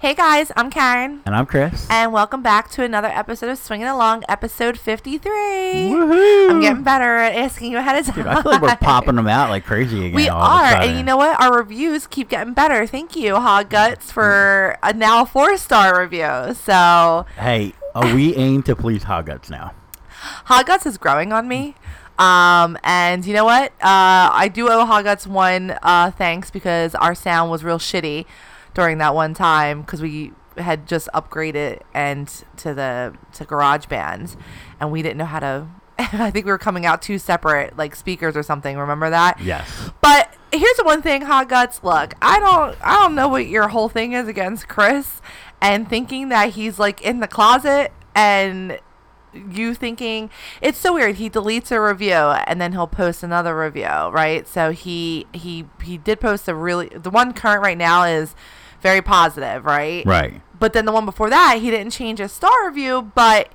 Hey guys, I'm Karen. And I'm Chris. And welcome back to another episode of Swinging Along, episode 53. Woohoo! I'm getting better at asking you ahead of time. Dude, I feel like we're popping them out like crazy again. We are. And you know what? Our reviews keep getting better. Thank you, Hogguts, for a now 4-star review. So, hey, we aim to please Hogguts now. Hogguts is growing on me. And you know what? I do owe Hogguts one thanks because our sound was real shitty during that one time because we had just upgraded and to GarageBand, and we didn't know how to. I think we were coming out two separate like speakers or something. Remember that? Yes. But here's the one thing, Hogguts. Look, I don't know what your whole thing is against Chris, and thinking that he's like in the closet and. You thinking it's so weird. He deletes a review and then he'll post another review, right? So he did post a really the one current right now is very positive, right? Right. But then the one before that, he didn't change his star review, but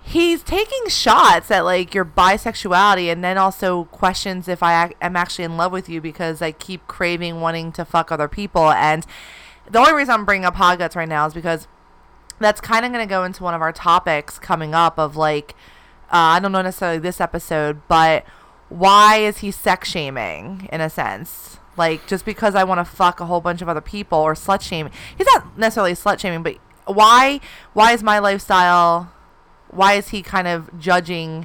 he's taking shots at like your bisexuality and then also questions if I am actually in love with you because I keep craving wanting to fuck other people. And the only reason I'm bringing up Hogguts right now is because. That's kind of going to go into one of our topics coming up of like, I don't know necessarily this episode, but why is he sex shaming in a sense? Like just because I want to fuck a whole bunch of other people or slut shaming. He's not necessarily slut shaming, but why is my lifestyle, why is he kind of judging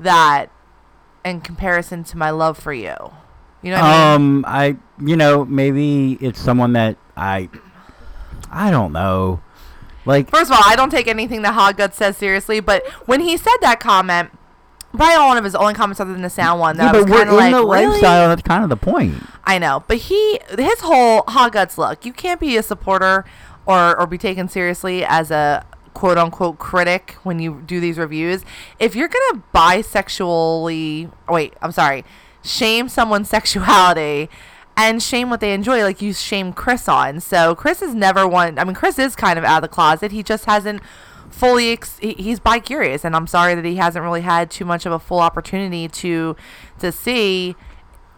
that in comparison to my love for you? You know what I mean? You know, maybe it's someone that I don't know. Like, first of all, I don't take anything that Hogguts says seriously, but when he said that comment, probably one of his only comments other than the sound one, that yeah, I was kind of like, the really? Lifestyle, that's kind of the point. I know, but his whole Hogguts look, you can't be a supporter or be taken seriously as a quote-unquote critic when you do these reviews. If you're going to shame someone's sexuality and shame what they enjoy, like you shame Chris on. So Chris is never one. I mean, Chris is kind of out of the closet. He just hasn't fully. He's bi-curious, and I'm sorry that he hasn't really had too much of a full opportunity to see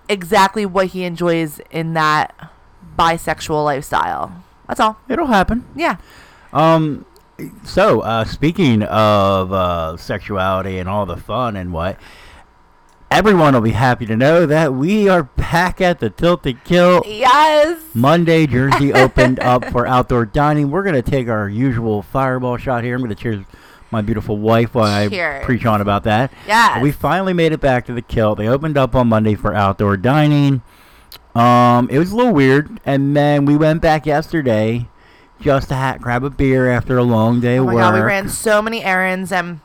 exactly what he enjoys in that bisexual lifestyle. That's all. It'll happen. Yeah. So speaking of sexuality and all the fun and what. Everyone will be happy to know that we are back at the Tilted Kilt. Yes. Monday, Jersey opened up for outdoor dining. We're going to take our usual fireball shot here. I'm going to cheers my beautiful wife while I preach on about that. Yeah. We finally made it back to the Kilt. They opened up on Monday for outdoor dining. It was a little weird. And then we went back yesterday just to grab a beer after a long day of work. Oh, my God. We ran so many errands and...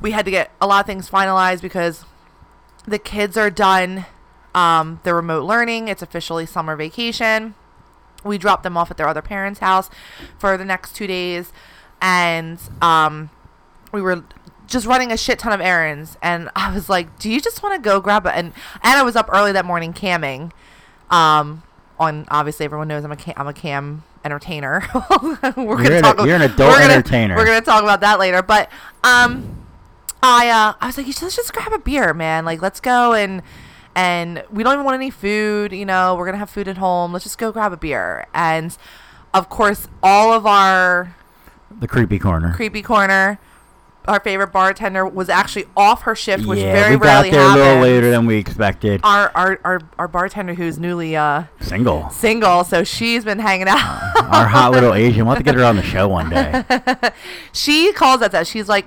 we had to get a lot of things finalized because the kids are done their remote learning. It's officially summer vacation. We dropped them off at their other parents' house for the next 2 days. And we were just running a shit ton of errands. And I was like, do you just want to go grab it? And I was up early that morning camming. Obviously, everyone knows I'm a cam entertainer. You're an adult entertainer. We're going to talk about that later. But... I was like, let's just grab a beer, man. Like, let's go and we don't even want any food. You know, we're going to have food at home. Let's just go grab a beer. And, of course, all of our... The Creepy Corner. Our favorite bartender was actually off her shift, which very rarely happens. Yeah, we got there a little later than we expected. Our bartender who's newly... Single. So she's been hanging out. Our hot little Asian. We'll have to get her on the show one day. She calls us that. She's like...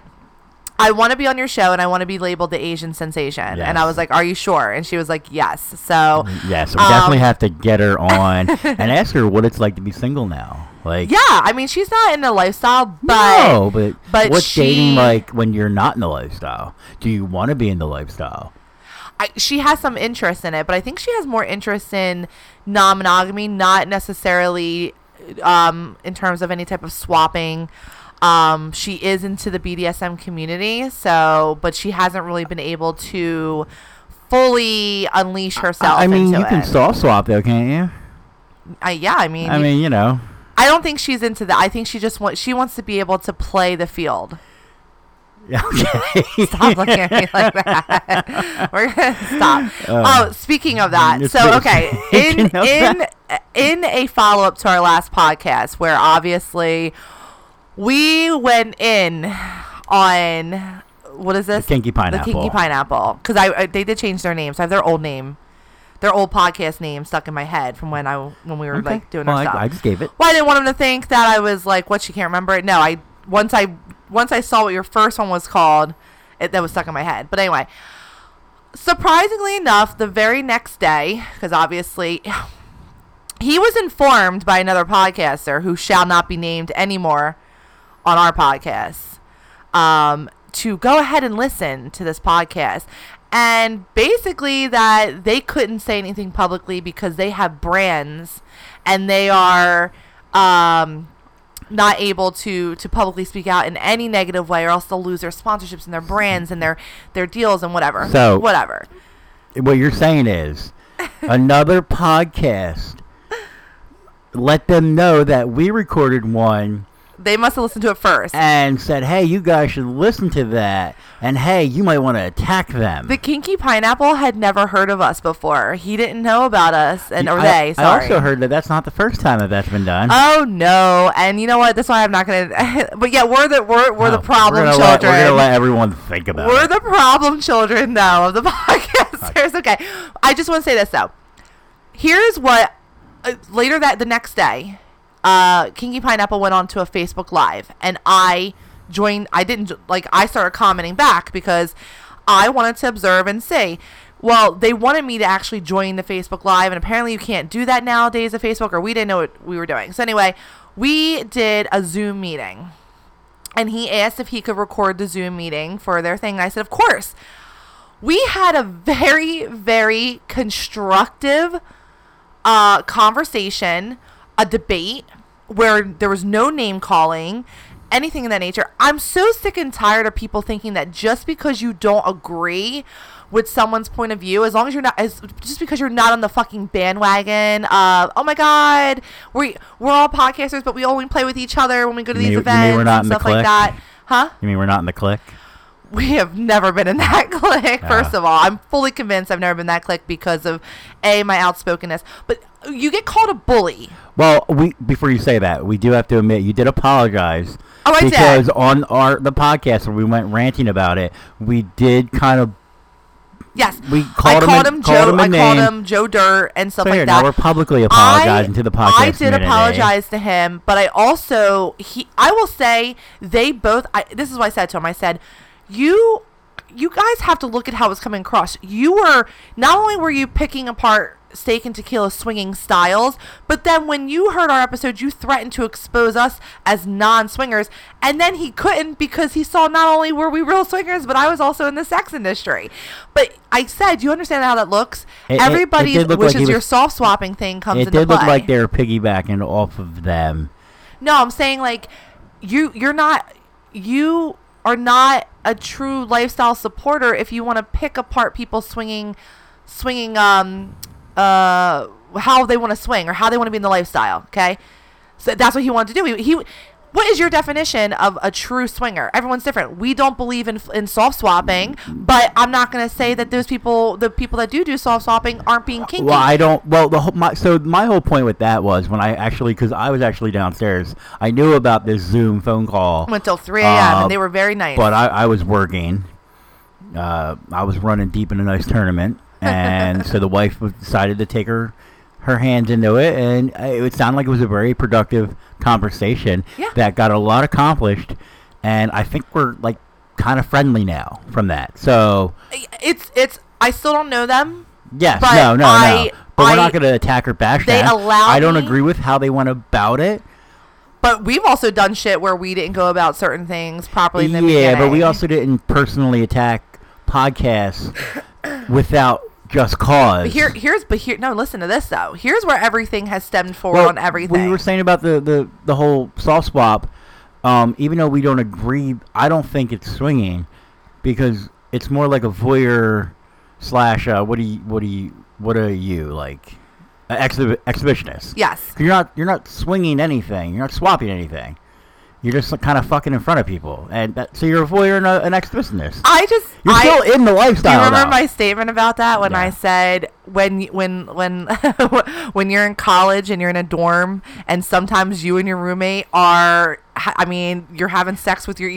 I want to be on your show, and I want to be labeled the Asian sensation. Yes. And I was like, are you sure? And she was like, yes. So... Yes, we definitely have to get her on and ask her what it's like to be single now. Like... Yeah, I mean, she's not in the lifestyle, but... No, but what's dating like when you're not in the lifestyle? Do you want to be in the lifestyle? She has some interest in it, but I think she has more interest in non-monogamy, not necessarily in terms of any type of swapping... she is into the BDSM community, so, but she hasn't really been able to fully unleash herself. I mean, you can soft swap though, can't you? You know, I don't think she's into that. I think she just wants to be able to play the field. Okay. Stop looking at me like that. We're gonna stop. Oh, speaking of that, so okay, in a follow up to our last podcast, where obviously we went in on what is this? The Kinky Pineapple, because they did change their names. I have their old name. Their old podcast name stuck in my head from when we were like doing our stuff. I just gave it. Well, I didn't want them to think that I was like, what, she can't remember it? No, once I saw what your first one was called, that was stuck in my head. But anyway, surprisingly enough, the very next day, because obviously he was informed by another podcaster who shall not be named anymore on our podcast, to go ahead and listen to this podcast. And basically that they couldn't say anything publicly because they have brands and they are not able to publicly speak out in any negative way, or else they'll lose their sponsorships and their brands and their deals and whatever. So whatever. What you're saying is another podcast let them know that we recorded one. They must have listened to it first. And said, hey, you guys should listen to that. And, hey, you might want to attack them. The Kinky Pineapple had never heard of us before. He didn't know about us. I also heard that that's not the first time that's been done. Oh, no. And you know what? That's why I'm not going to. But, yeah, we're the problem children. We're going to let everyone think about it. We're the problem children, though, of the podcasters. Okay. I just want to say this, though. Here's what. Later the next day. Kinky Pineapple went on to a Facebook Live, and I joined. I started commenting back because I wanted to observe and see. Well, they wanted me to actually join the Facebook Live, and apparently you can't do that nowadays at Facebook, or we didn't know what we were doing. So anyway, we did a Zoom meeting, and he asked if he could record the Zoom meeting for their thing. And I said, of course. We had a very, very constructive conversation, a debate where there was no name calling, anything of that nature. I'm so sick and tired of people thinking that just because you don't agree with someone's point of view, just because you're not on the fucking bandwagon of, oh my God, we're all podcasters, but we only play with each other when we go to these events and stuff like that. Huh? You mean we're not in the clique? We have never been in that clique, first of all. I'm fully convinced I've never been that clique because of, A, my outspokenness. But you get called a bully. Well, before you say that, we do have to admit, you did apologize. Oh, I did. Because on the podcast where we went ranting about it, we did kind of. Yes. I called him Joe Dirt and stuff like that. Now we're publicly apologizing to the podcast. I did apologize to him, but I also, I will say they both, this is what I said to him. I said, You guys have to look at how it's coming across. You were, not only were you picking apart Steak and Tequila swinging styles, but then when you heard our episode, you threatened to expose us as non-swingers, and then he couldn't because he saw not only were we real swingers, but I was also in the sex industry. But I said, you understand how that looks? Everybody, which is your soft swapping thing, comes into play. It did look like they were piggybacking off of them. No, I'm saying like you are not a true lifestyle supporter if you want to pick apart people swinging how they want to swing or how they want to be in the lifestyle. Okay, so that's what he wanted to do. What is your definition of a true swinger? Everyone's different. We don't believe in soft swapping, but I'm not going to say that those people, the people that do soft swapping, aren't being kinky. Well, I don't. Well, my whole point with that was when I actually, because I was actually downstairs, I knew about this Zoom phone call. Went till 3 a.m. And they were very nice. But I was working. I was running deep in a nice tournament, and so the wife decided to take her hands into it, and it sounded like it was a very productive conversation that got a lot accomplished, and I think we're like kind of friendly now from that. So it's I still don't know them. Yes, but no. But we're not going to attack or bash them. I don't agree with how they went about it. But we've also done shit where we didn't go about certain things properly in the beginning. Yeah, but we also didn't personally attack podcasts without just cause. Listen to this though. Here's where everything has stemmed forward on everything. We were saying about the whole soft swap. Even though we don't agree, I don't think it's swinging because it's more like a voyeur slash what are you like? Exhibitionist. Yes. You're not swinging anything. You're not swapping anything. You're just kind of fucking in front of people, and that, so you're a voyeur and an exhibitionist. You're still in the lifestyle. Do you remember my statement about that when I said when when you're in college and you're in a dorm, and sometimes you and your roommate are, I mean, you're having sex with your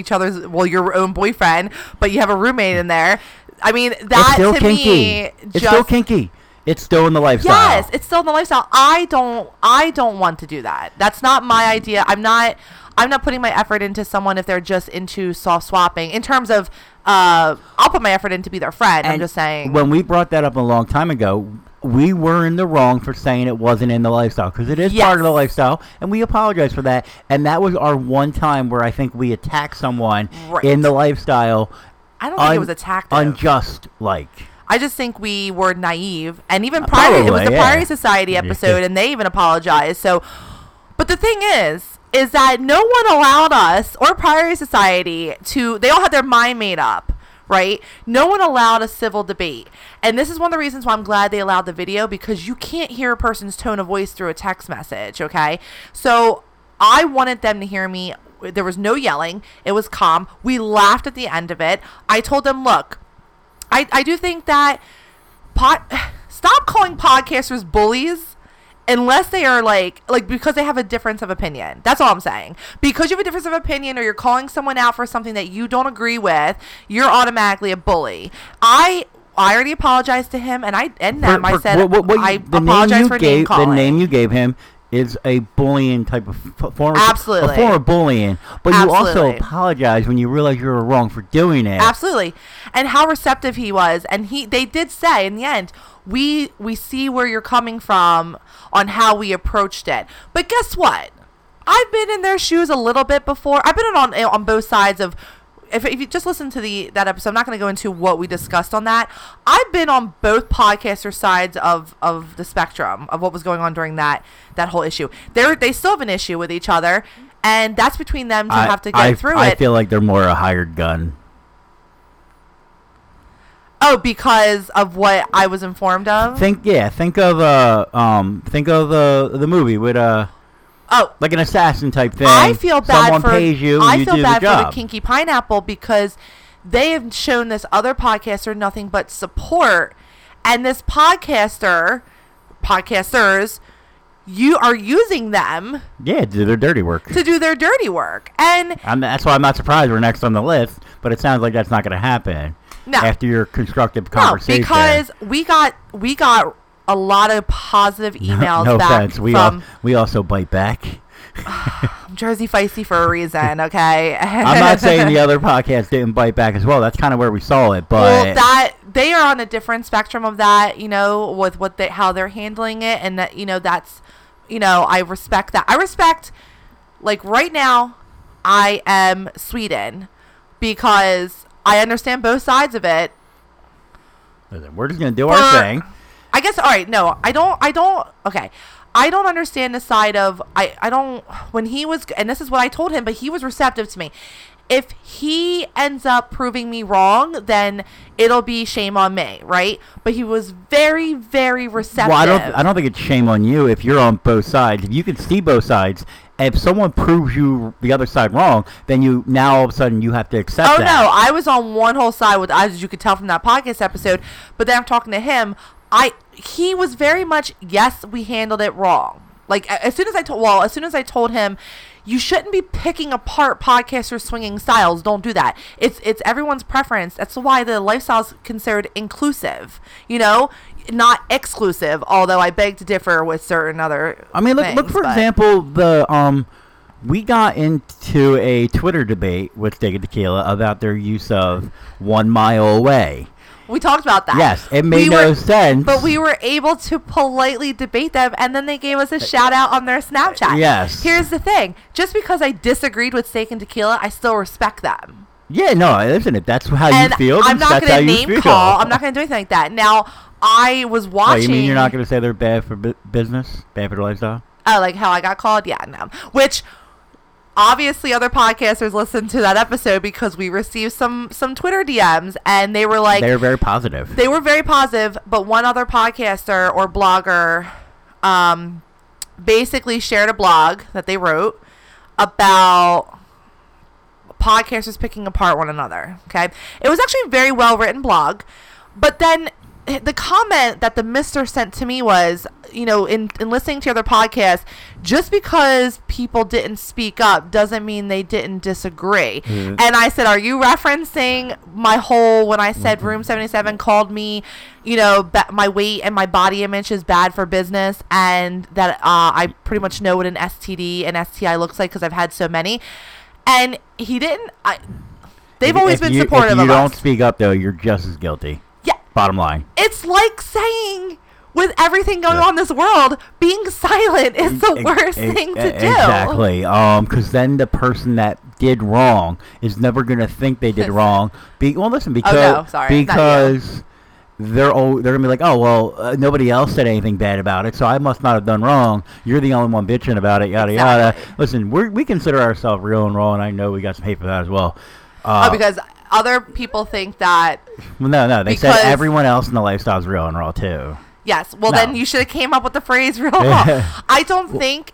own boyfriend, but you have a roommate in there. I mean, that still to kinky. Me, it's still kinky. It's still in the lifestyle. Yes, it's still in the lifestyle. I don't want to do that. That's not my idea. I'm not putting my effort into someone if they're just into soft swapping. In terms of, I'll put my effort in to be their friend. And I'm just saying. When we brought that up a long time ago, we were in the wrong for saying it wasn't in the lifestyle, because it is part of the lifestyle, and we apologize for that. And that was our one time where I think we attacked someone in the lifestyle. I don't think it was attacked. Unjust, like. I just think we were naive, and even Priory, it was the Priory Society episode, and they even apologized. So, but the thing is that no one allowed us or Priory Society to. They all had their mind made up, right? No one allowed a civil debate, and this is one of the reasons why I'm glad they allowed the video, because you can't hear a person's tone of voice through a text message. Okay, so I wanted them to hear me. There was no yelling. It was calm. We laughed at the end of it. I told them, look. I do think that stop calling podcasters bullies unless they are like because they have a difference of opinion. That's all I'm saying. Because you have a difference of opinion or you're calling someone out for something that you don't agree with, you're automatically a bully. I already apologized to him, and I said I apologize for name calling. The name you gave him is a bullying type of form. Absolutely. A form of bullying. But you also apologize when you realize you were wrong for doing it. Absolutely. And how receptive he was. And they did say in the end, we see where you're coming from on how we approached it. But guess what? I've been in their shoes a little bit before. I've been on both sides of. If you just listen to that episode, I'm not going to go into what we discussed on that. I've been on both podcaster sides of the spectrum of what was going on during that whole issue. They still have an issue with each other, and that's between them to have to get through it. I feel like they're more a hired gun. Oh, because of what I was informed of. Think of the movie with like an assassin type thing. I feel bad for the Kinky Pineapple, because they have shown this other podcaster nothing but support, and this podcasters you are using them to do their dirty work. And that's why I'm not surprised we're next on the list, but it sounds like that's not going to happen. No. After your constructive conversation. No, because we got a lot of positive emails back from... We also bite back. I'm Jersey feisty for a reason, okay? I'm not saying the other podcast didn't bite back as well. That's kind of where we saw it, but... Well, they are on a different spectrum of that, you know, with how they're handling it, and that, you know, that's... You know, I respect that. I respect... Like, right now, I am Sweden, because I understand both sides of it. Listen, we're just going to do our thing. I guess, all right, no, I don't understand the side of, I don't, when he was, and this is what I told him, but he was receptive to me. If he ends up proving me wrong, then it'll be shame on me, right? But he was very, very receptive. Well, I don't think it's shame on you if you're on both sides. If you can see both sides, and if someone proves you the other side wrong, then you now all of a sudden you have to accept that. Oh, no, I was on one whole side with, as you could tell from that podcast episode, but then I'm talking to him, he was very much, yes, we handled it wrong. Like, as soon as I told him, you shouldn't be picking apart podcasters' swinging styles. Don't do that. It's everyone's preference. That's why the lifestyle's considered inclusive, you know, not exclusive, although I beg to differ with certain other example, we got into a Twitter debate with Dega Tequila about their use of 1 mile away. We talked about that. Yes, it made no sense. But we were able to politely debate them, and then they gave us a shout-out on their Snapchat. Yes. Here's the thing. Just because I disagreed with Steak and Tequila, I still respect them. Yeah, no, listen, if that's how you feel, I'm not going to name call. I'm not going to do anything like that. Now, I was watching. Oh, you mean you're not going to say they're bad for business? Bad for the lifestyle? Oh, like how I got called? Yeah, no. Which... Obviously, other podcasters listened to that episode because we received some Twitter DMs, and they were like... They were very positive. They were very positive, but one other podcaster or blogger basically shared a blog that they wrote about... podcasters picking apart one another. Okay, it was actually a very well written blog, but then the comment that the mister sent to me was, you know, in listening to other podcasts, just because people didn't speak up doesn't mean they didn't disagree. Mm-hmm. And I said, are you referencing my whole, when I said Room 77 called me, you know, my weight and my body image is bad for business, and that I pretty much know what an STD and STI looks like because I've had so many. And he didn't. They've always been supportive of us. If you don't speak up, though, you're just as guilty. Bottom line. It's like saying, with everything going on in this world, being silent is the worst thing to do. Exactly. Because then the person that did wrong is never going to think they did wrong. Because they're going to be like, oh, well, nobody else said anything bad about it, so I must not have done wrong. You're the only one bitching about it, yada, yada. Listen, we consider ourselves real and raw, and I know we got some hate for that as well. Because other people think that... No. They said everyone else in the lifestyle is real and raw, too. Yes. Well, then you should have came up with the phrase real and raw. I don't think...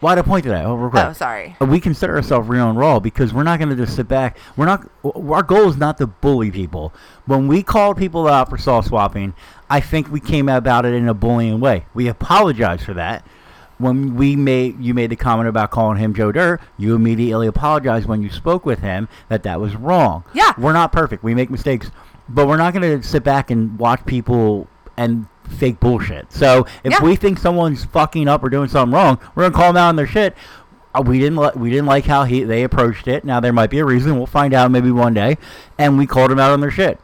Why to point to that? Oh, sorry. We consider ourselves real and raw because we're not going to just sit back. Our goal is not to bully people. When we called people out for soft swapping, I think we came about it in a bullying way. We apologize for that. When you made the comment about calling him Joe Dirt, you immediately apologized when you spoke with him that was wrong. Yeah. We're not perfect. We make mistakes. But we're not going to sit back and watch people and fake bullshit. So if we think someone's fucking up or doing something wrong, we're going to call them out on their shit. We didn't like how they approached it. Now, there might be a reason. We'll find out maybe one day. And we called them out on their shit.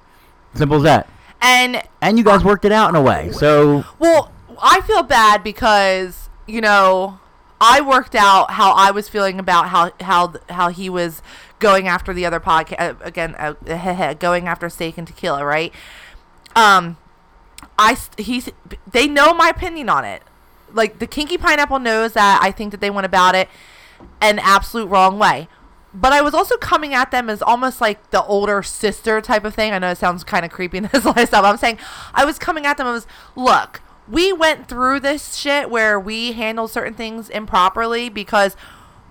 Simple as that. And you guys worked it out in a way. So. Well, I feel bad because... You know, I worked out how I was feeling about how he was going after the other podcast again, going after Steak and Tequila, right? They know my opinion on it. Like, the Kinky Pineapple knows that I think that they went about it an absolute wrong way. But I was also coming at them as almost like the older sister type of thing. I know it sounds kind of creepy in this lifestyle. I'm saying I was coming at them as, look. We went through this shit where we handled certain things improperly because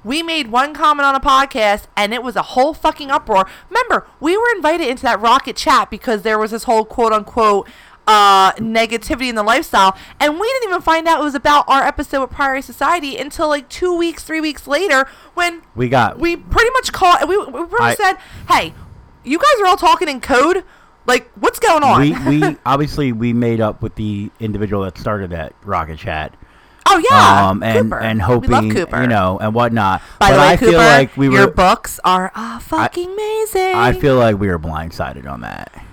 we made one comment on a podcast and it was a whole fucking uproar. Remember, we were invited into that rocket chat because there was this whole quote-unquote negativity in the lifestyle, and we didn't even find out it was about our episode with Priory Society until like 3 weeks later when we pretty much called. We said, hey, you guys are all talking in code. Like, what's going on? We obviously made up with the individual that started that rocket chat. Oh yeah, Cooper. And hoping, we love Cooper. You know, and whatnot. By the way, I Cooper, feel like your books are fucking amazing. I feel like we were blindsided on that.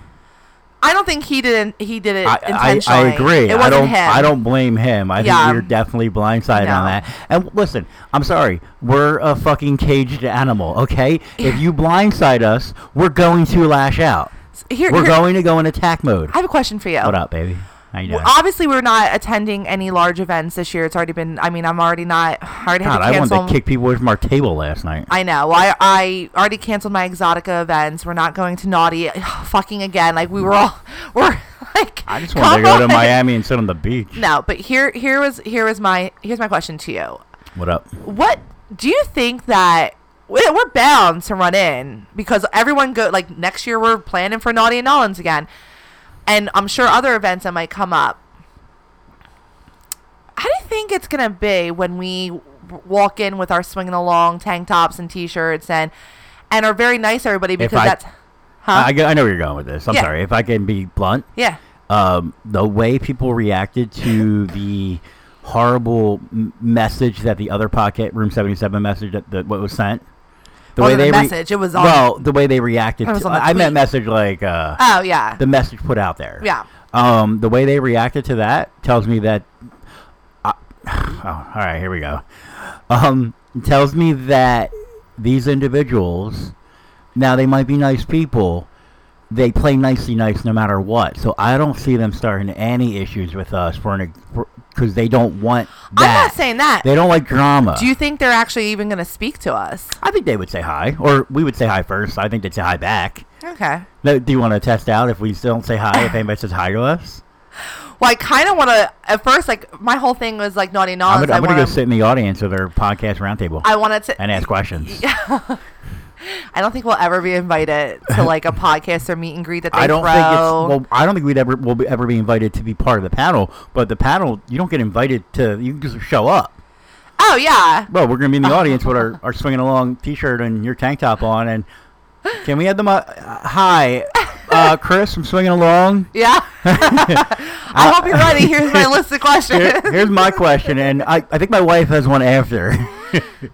I don't think he did it intentionally. I agree. It wasn't him. I don't blame him. I think we were definitely blindsided on that. And listen, I'm sorry. We're a fucking caged animal, okay? Yeah. If you blindside us, we're going to lash out. We're going to go in attack mode. I have a question for you. What up, baby? How you doing? Well, obviously, we're not attending any large events this year. It's already been... I mean, I'm already not... God, I wanted to kick people away from our table last night. I know. Well, I already canceled my Exotica events. We're not going to Naughty fucking again. Like, we were all... We're like... I just wanted to go to Miami and sit on the beach. No, but here's my question to you. What up? What do you think that... We're bound to run in because everyone go like next year we're planning for Naughty and Nolans again, and I'm sure other events that might come up. How do you think it's gonna be when we walk in with our Swinging Along tank tops and T-shirts and are very nice to everybody because that's. Huh? I know where you're going with this. I'm sorry if I can be blunt. Yeah. The way people reacted to the horrible message that the other podcast Room 77 message that what was sent. The way they message, it was on. Well, the way they reacted. I meant message like. Oh yeah. The message put out there. Yeah. The way they reacted to that tells me that. All right, here we go. Tells me that these individuals, now they might be nice people, they play nicey nice no matter what. So I don't see them starting any issues with us because they don't want that. I'm not saying that. They don't like drama. Do you think they're actually even going to speak to us? I think they would say hi, or we would say hi first. I think they'd say hi back. Okay. Now, do you want to test out if we still don't say hi, if anybody says hi to us? Well, I kind of want to, at first, like, my whole thing was, like, Naughty Nolans. I'm going to go sit in the audience of their podcast roundtable. I want to... And ask questions. Yeah. I don't think we'll ever be invited to like a podcast or meet and greet that they I don't think we'll ever be invited to be part of the panel. But the panel, you don't get invited to. You can just show up. Oh yeah. Well, we're gonna be in the audience with our Swinging Along T-shirt and your tank top on, and can we have them? Hi. Chris, I'm Swinging Along. Yeah. I hope you're ready. Here's my list of questions. Here's my question, and I think my wife has one after.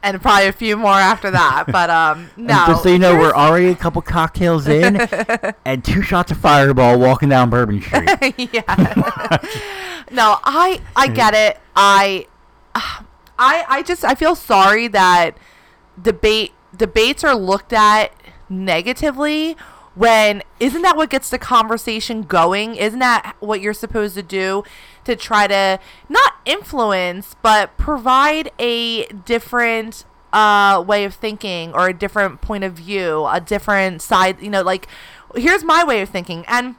And probably a few more after that, but no. Just so you know, we're already a couple cocktails in and 2 shots of Fireball walking down Bourbon Street. Yeah. No, I get it. I feel sorry that debates are looked at negatively. When isn't that what gets the conversation going? Isn't that what you're supposed to do to try to not influence, but provide a different way of thinking or a different point of view, a different side, you know, like here's my way of thinking. And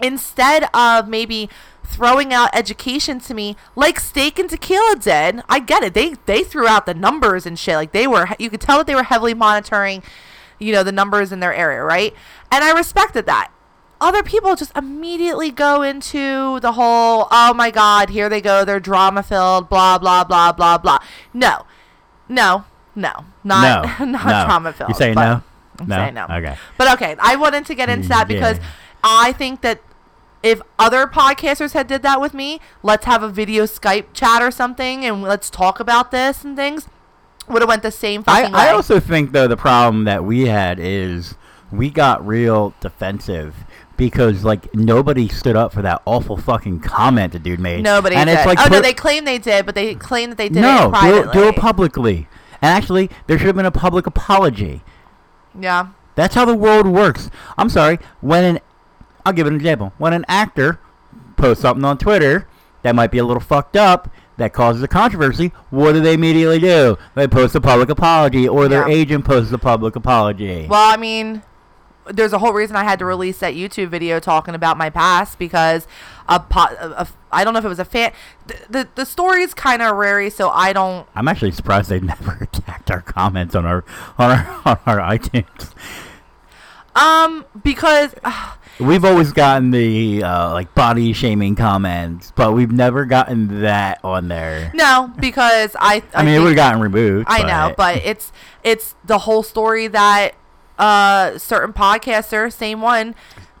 instead of maybe throwing out education to me like Steak and Tequila did, I get it. They threw out the numbers and shit. Like you could tell that they were heavily monitoring, you know, the numbers in their area, right? And I respected that. Other people just immediately go into the whole, oh my God, here they go, they're drama filled, blah, blah, blah, blah, blah. No, not drama filled. You say no? I'm saying no. Okay. But okay, I wanted to get into that because I think that if other podcasters had did that with me, let's have a video Skype chat or something and let's talk about this and things. Would have went the same fucking way. I also think, though, the problem that we had is we got real defensive because, like, nobody stood up for that awful fucking comment the dude made. Nobody and did. It's like, oh, no, they claim they did, but they claim that they did it privately. No, do it publicly. And actually, there should have been a public apology. Yeah. That's how the world works. I'm sorry. I'll give an example. When an actor posts something on Twitter that might be a little fucked up, that causes a controversy, what do they immediately do? They post a public apology, or their agent posts a public apology. Well, I mean, there's a whole reason I had to release that YouTube video talking about my past because I don't know if it was a fan. The story's kind of rare, so I don't. I'm actually surprised they never attacked our comments on our iTunes. Because we've always gotten the like body shaming comments, but we've never gotten that on there. No, because I mean, it would have gotten removed. I know, but it's the whole story that certain podcaster, same one,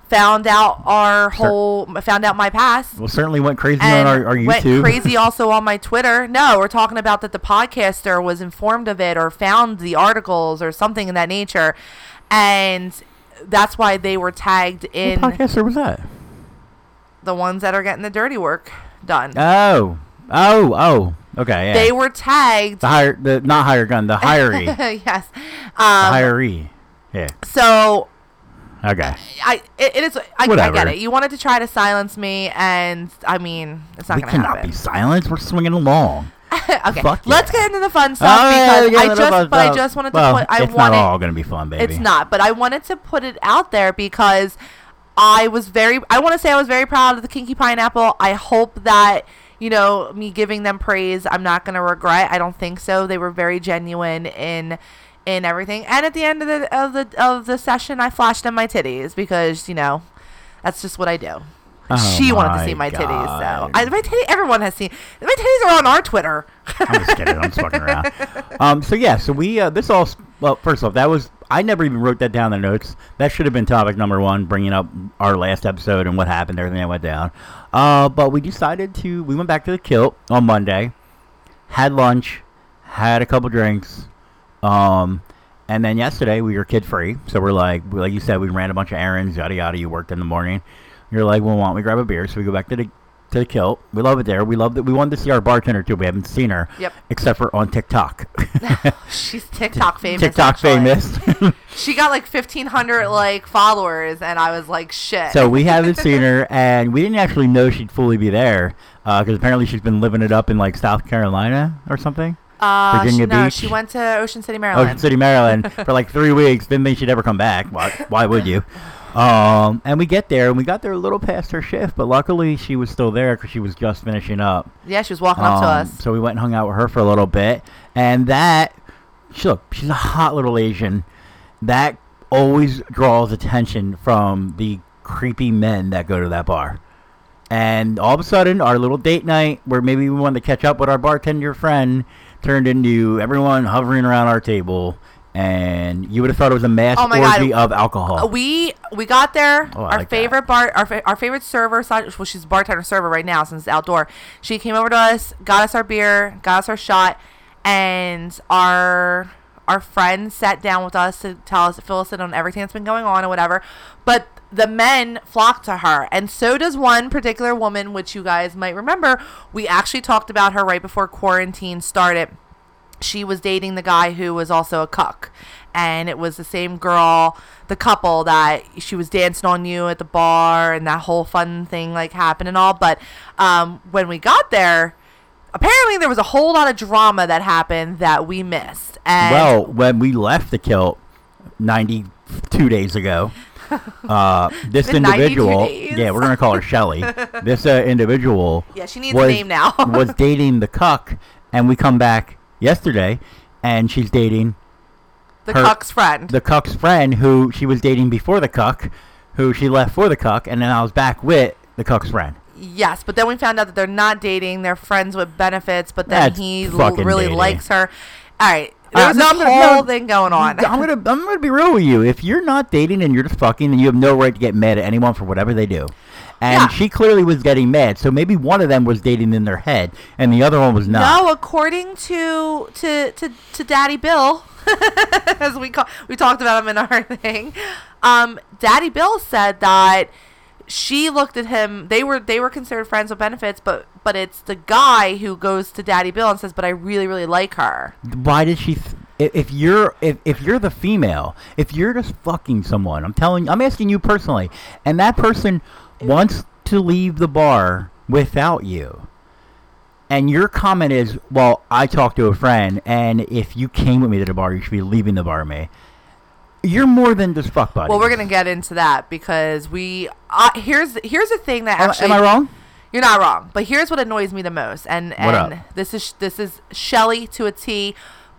found out my past. Well, certainly went crazy on our YouTube. Went crazy also on my Twitter. No, we're talking about that the podcaster was informed of it or found the articles or something in that nature, and that's why they were tagged in. What podcaster was that? The ones that are getting the dirty work done. Oh. Okay. Yeah. They were tagged. The hiree. Yes. The hiree. Yeah. So. Okay. It is. I get it. You wanted to try to silence me, and I mean, it's not going to happen. We cannot be silenced. We're swinging along. Okay, let's get into the fun stuff It's not all going to be fun, baby. It's not, but I wanted to put it out there because I was very proud of the Kinky Pineapple. I hope that, you know, me giving them praise, I'm not going to regret. I don't think so. They were very genuine in everything. And at the end of the session, I flashed them my titties because, you know, that's just what I do. She wanted to see my titties, so everyone has seen my titties are on our Twitter. I'm just kidding. I'm just fucking around. First off, I never even wrote that down in the notes. That should have been topic number 1, bringing up our last episode and what happened, everything that went down. But we went back to the Kilt on Monday, had lunch, had a couple drinks, and then yesterday we were kid free, so we're like you said, we ran a bunch of errands, yada yada. You worked in the morning. You're like, well, why don't we grab a beer? So we go back to the Kilt. We love it there. We love that. We wanted to see our bartender too. We haven't seen her, except for on TikTok. She's TikTok famous. She got like 1,500 followers, and I was like, shit. So we haven't seen her, and we didn't actually know she'd fully be there because apparently she's been living it up in like South Carolina or something. Beach. She went to Ocean City, Maryland. For like 3 weeks. Didn't think she'd ever come back. Why would you? And we got there a little past her shift, but luckily she was still there because she was just finishing up. Yeah, she was walking up to us. So we went and hung out with her for a little bit, and she's a hot little Asian, that always draws attention from the creepy men that go to that bar. And all of a sudden, our little date night, where maybe we wanted to catch up with our bartender friend, turned into everyone hovering around our table. And you would have thought it was a mass orgy of alcohol. We got there. Oh, our favorite our favorite server, well, she's a bartender server right now since it's outdoor. She came over to us, got us our beer, got us our shot, and our friend sat down with us to fill us in on everything that's been going on and whatever. But the men flocked to her, and so does one particular woman, which you guys might remember. We actually talked about her right before quarantine started. She was dating the guy who was also a cuck, and it was the same girl, the couple that she was dancing on you at the bar, and that whole fun thing like happened and all. But when we got there, apparently there was a whole lot of drama that happened that we missed. And well, when we left the kilt 92 days ago, this individual, yeah, we're gonna call her Shelly. This individual, yeah, she needs a name now. Was dating the cuck, and we come back yesterday, and she's dating the cuck's friend who she was dating before the cuck, who she left for the cuck, and then I was back with the cuck's friend. Yes, but then we found out that they're not dating, they're friends with benefits, but then that's he really dating. Likes her. All right, there's a whole thing going on. I'm gonna be real with you. If you're not dating and you're just fucking, then you have no right to get mad at anyone for whatever they do. And yeah. She clearly was getting mad. So maybe one of them was dating in their head and the other one was not. No, according to Daddy Bill, as we talked about him in our thing, Daddy Bill said that she looked at him. They were considered friends with benefits, but it's the guy who goes to Daddy Bill and says, "But I really, really like her." Why did she? If you're the female, if you're just fucking someone, I'm asking you personally, and that person wants to leave the bar without you, and your comment is, well, I talked to a friend, and if you came with me to the bar, you should be leaving the bar with me. You're more than just fuck buddies. Well, we're gonna get into that because we here's the thing that actually am I wrong? You're not wrong, but here's what annoys me the most, and this is Shelly to a T.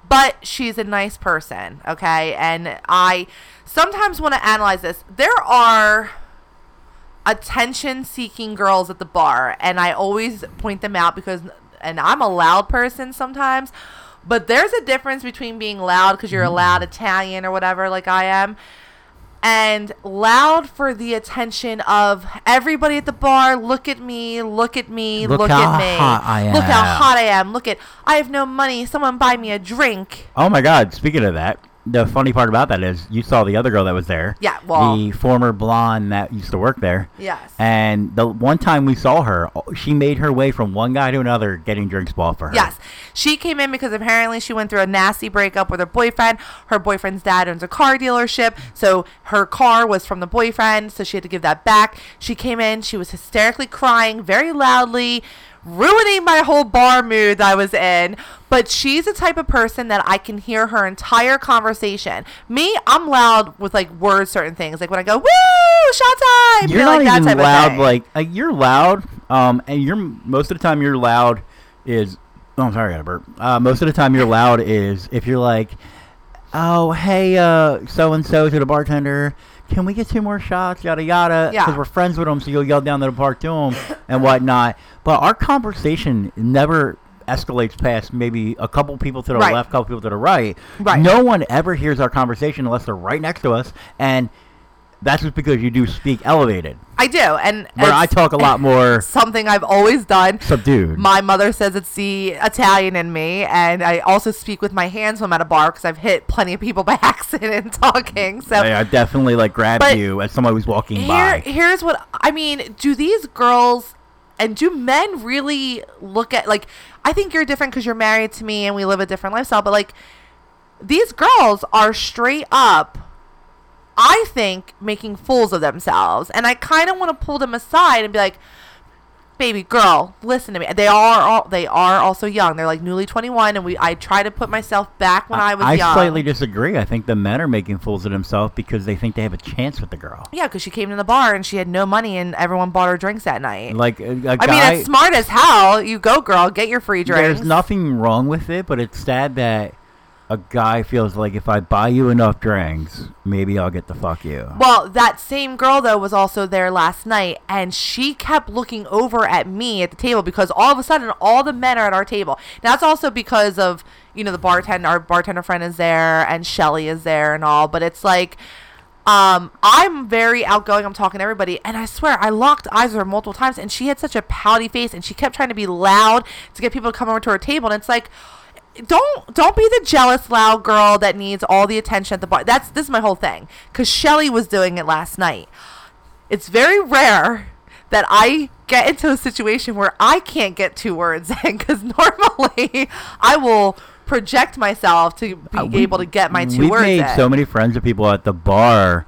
But she's a nice person, okay? And I sometimes want to analyze this. There are attention-seeking girls at the bar, and I always point them out because, and I'm a loud person sometimes, but there's a difference between being loud because you're a loud Italian or whatever like I am, and loud for the attention of everybody at the bar. Look at me, look at me, look at me. Hot I am. Look how hot I am. Look at, I have no money. Someone buy me a drink. Oh, my God. Speaking of that, the funny part about that is you saw the other girl that was there. Yeah, well. The former blonde that used to work there. Yes. And the one time we saw her, she made her way from one guy to another getting drinks bought for her. Yes. She came in because apparently she went through a nasty breakup with her boyfriend. Her boyfriend's dad owns a car dealership, so her car was from the boyfriend, so she had to give that back. She came in. She was hysterically crying very loudly, ruining my whole bar mood I was in. But she's the type of person that I can hear her entire conversation. Me, I'm loud with like words, certain things. Like when I go, "Woo, shot time!" You're not like, even loud. Like you're loud, and you're most of the time you're loud is. Oh, I'm sorry, I got a burp. Most of the time you're loud is if you're like, "Oh, hey, so and so to the bartender. Can we get two more shots, yada, yada?" Because we're friends with them, so you'll yell down to the park to them and whatnot. But our conversation never escalates past maybe a couple people to the left, a couple people to the right. Right. No one ever hears our conversation unless they're right next to us, and that's just because you do speak elevated. I do, and where I talk a lot more. Something I've always done. Subdued. My mother says it's the Italian in me, and I also speak with my hands when I'm at a bar because I've hit plenty of people by accident talking. So I definitely like grab you as somebody who's walking by. Here's what I mean: do these girls and do men really look at like? I think you're different because you're married to me and we live a different lifestyle. But like, these girls are straight up, I think, making fools of themselves. And I kind of want to pull them aside and be like, "Baby girl, listen to me." They are also young. They're like newly 21, and I try to put myself back when I was young. I slightly disagree. I think the men are making fools of themselves because they think they have a chance with the girl. Yeah, because she came to the bar and she had no money, and everyone bought her drinks that night. Like, it's smart as hell. You go, girl, get your free drinks. There's nothing wrong with it, but it's sad that a guy feels like, if I buy you enough drinks, maybe I'll get to fuck you. Well, that same girl, though, was also there last night, and she kept looking over at me at the table because all of a sudden, all the men are at our table. Now, it's also because of, you know, the bartender, our bartender friend is there, and Shelly is there and all, but it's like... I'm very outgoing. I'm talking to everybody. And I swear, I locked eyes with her multiple times. And she had such a pouty face. And she kept trying to be loud to get people to come over to her table. And it's like, don't be the jealous, loud girl that needs all the attention at the bar. This is my whole thing. Because Shelly was doing it last night. It's very rare that I get into a situation where I can't get two words in. Because normally, I will... project myself to be able to get my two words. We've made so many friends with people at the bar.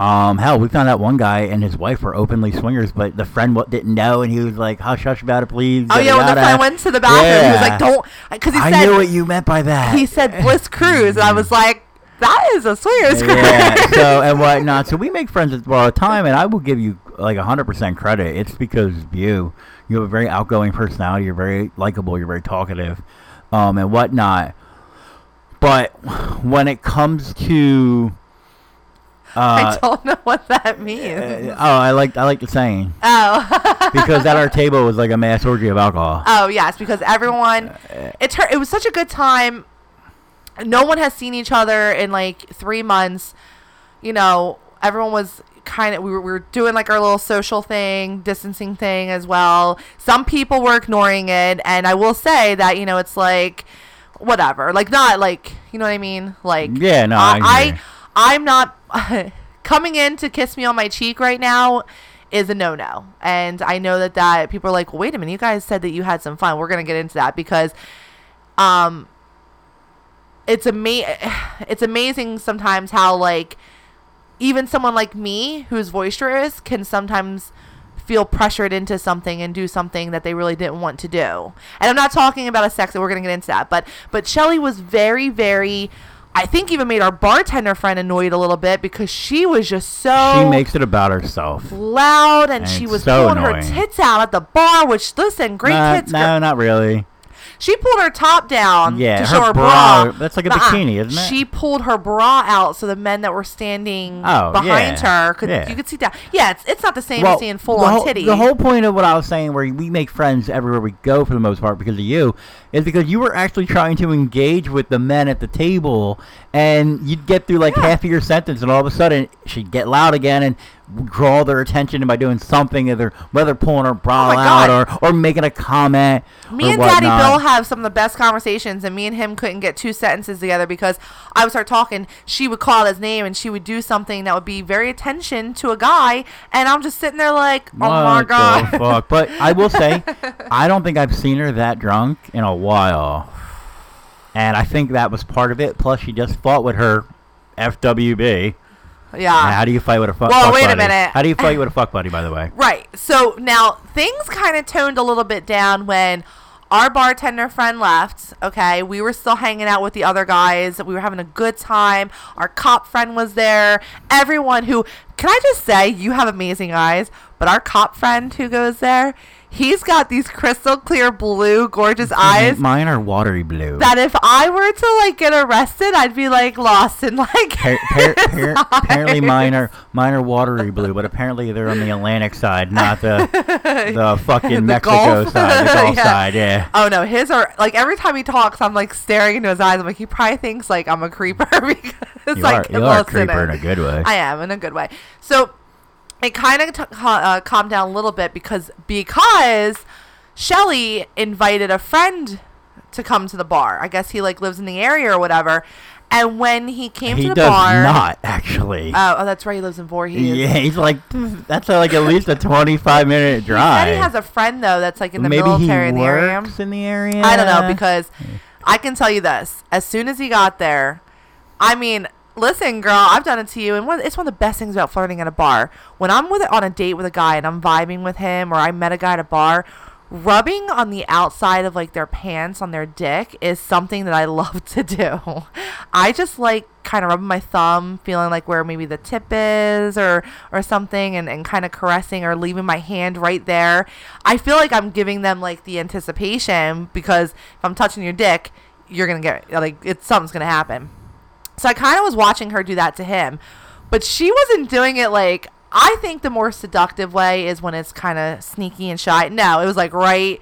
Hell, we found out one guy and his wife were openly swingers, but the friend didn't know, and he was like, "Hush, hush about it, please." Oh yeah, when the friend went to the bathroom, he was like, "Don't," because he said, "I knew what you meant by that." He said Bliss Cruise, and I was like, "That is a swingers cruise." Yeah. So and whatnot. So we make friends at the bar all the time, and I will give you like 100% credit. It's because you have a very outgoing personality. You're very likable. You're very talkative. And whatnot, but when it comes to, I don't know what that means. I like the saying. Oh, because at our table was like a mass orgy of alcohol. Oh yes, because everyone, it was such a good time. No one has seen each other in like 3 months. You know, everyone was. We were doing like our little social thing, distancing thing as well. Some people were ignoring it, and I will say that, you know, it's like whatever, like not like, you know what I mean, like yeah, no, I'm not coming in to kiss me on my cheek right now is a no-no, and I know that people are like, well, wait a minute, you guys said that you had some fun. We're gonna get into that because it's amazing sometimes how like. Even someone like me, who's boisterous, can sometimes feel pressured into something and do something that they really didn't want to do. And I'm not talking about a sex that we're going to get into that. But Shelly was very, very, I think even made our bartender friend annoyed a little bit because she was just so. She makes it about herself. Loud, and she was so pulling annoying. Her tits out at the bar, which, listen, great tits. No, not really. She pulled her top down to show her bra. That's like a bikini, isn't it? She pulled her bra out so the men that were standing behind her, you could see that. Yeah, it's not the same as seeing full-on titty. The whole point of what I was saying, where we make friends everywhere we go for the most part because of you, is because you were actually trying to engage with the men at the table, and you'd get through like half of your sentence, and all of a sudden she'd get loud again and draw their attention by doing something, either whether pulling her bra out or making a comment. Me and whatnot. Daddy Bill have some of the best conversations, and me and him couldn't get two sentences together because I would start talking, she would call his name, and she would do something that would be very attention to a guy, and I'm just sitting there like, oh my God. Fuck? But I will say, I don't think I've seen her that drunk in a while, and I think that was part of it. Plus, she just fought with her FWB. Yeah. How do you fight with a fuck buddy? Well, wait a minute. How do you fight with a fuck buddy, by the way? Right. So now things kind of toned a little bit down when our bartender friend left. Okay. We were still hanging out with the other guys. We were having a good time. Our cop friend was there. Everyone who, can I just say, you have amazing eyes, but our cop friend who goes there, he's got these crystal clear blue, gorgeous eyes. Mine are watery blue. That if I were to like get arrested, I'd be like lost in like. Apparently, mine are watery blue, but apparently they're on the Atlantic side, not the fucking Mexico side, the Gulf side. Yeah. Oh no, his are like every time he talks, I'm like staring into his eyes. I'm like, he probably thinks like I'm a creeper because you are a creeper in a good way. I am in a good way. So. It kind of calmed down a little bit because Shelly invited a friend to come to the bar. I guess he like lives in the area or whatever. And when he came to the bar... He does not, actually. Oh, that's right. He lives in Voorhees. Yeah, he's like... That's like at least a 25-minute drive. He said he has a friend, though, that's like in the military in the area. Maybe he works in the area. I don't know, because I can tell you this. As soon as he got there, I mean... Listen, girl, I've done it to you, and it's one of the best things about flirting at a bar. When I'm on a date with a guy and I'm vibing with him, or I met a guy at a bar, rubbing on the outside of like their pants on their dick is something that I love to do. I just like kind of rubbing my thumb, feeling like where maybe the tip is or something, and kind of caressing or leaving my hand right there. I feel like I'm giving them like the anticipation, because if I'm touching your dick, you're going to get, like, it's something's going to happen. So I kind of was watching her do that to him, but she wasn't doing it like, I think the more seductive way is when it's kind of sneaky and shy. No, it was like right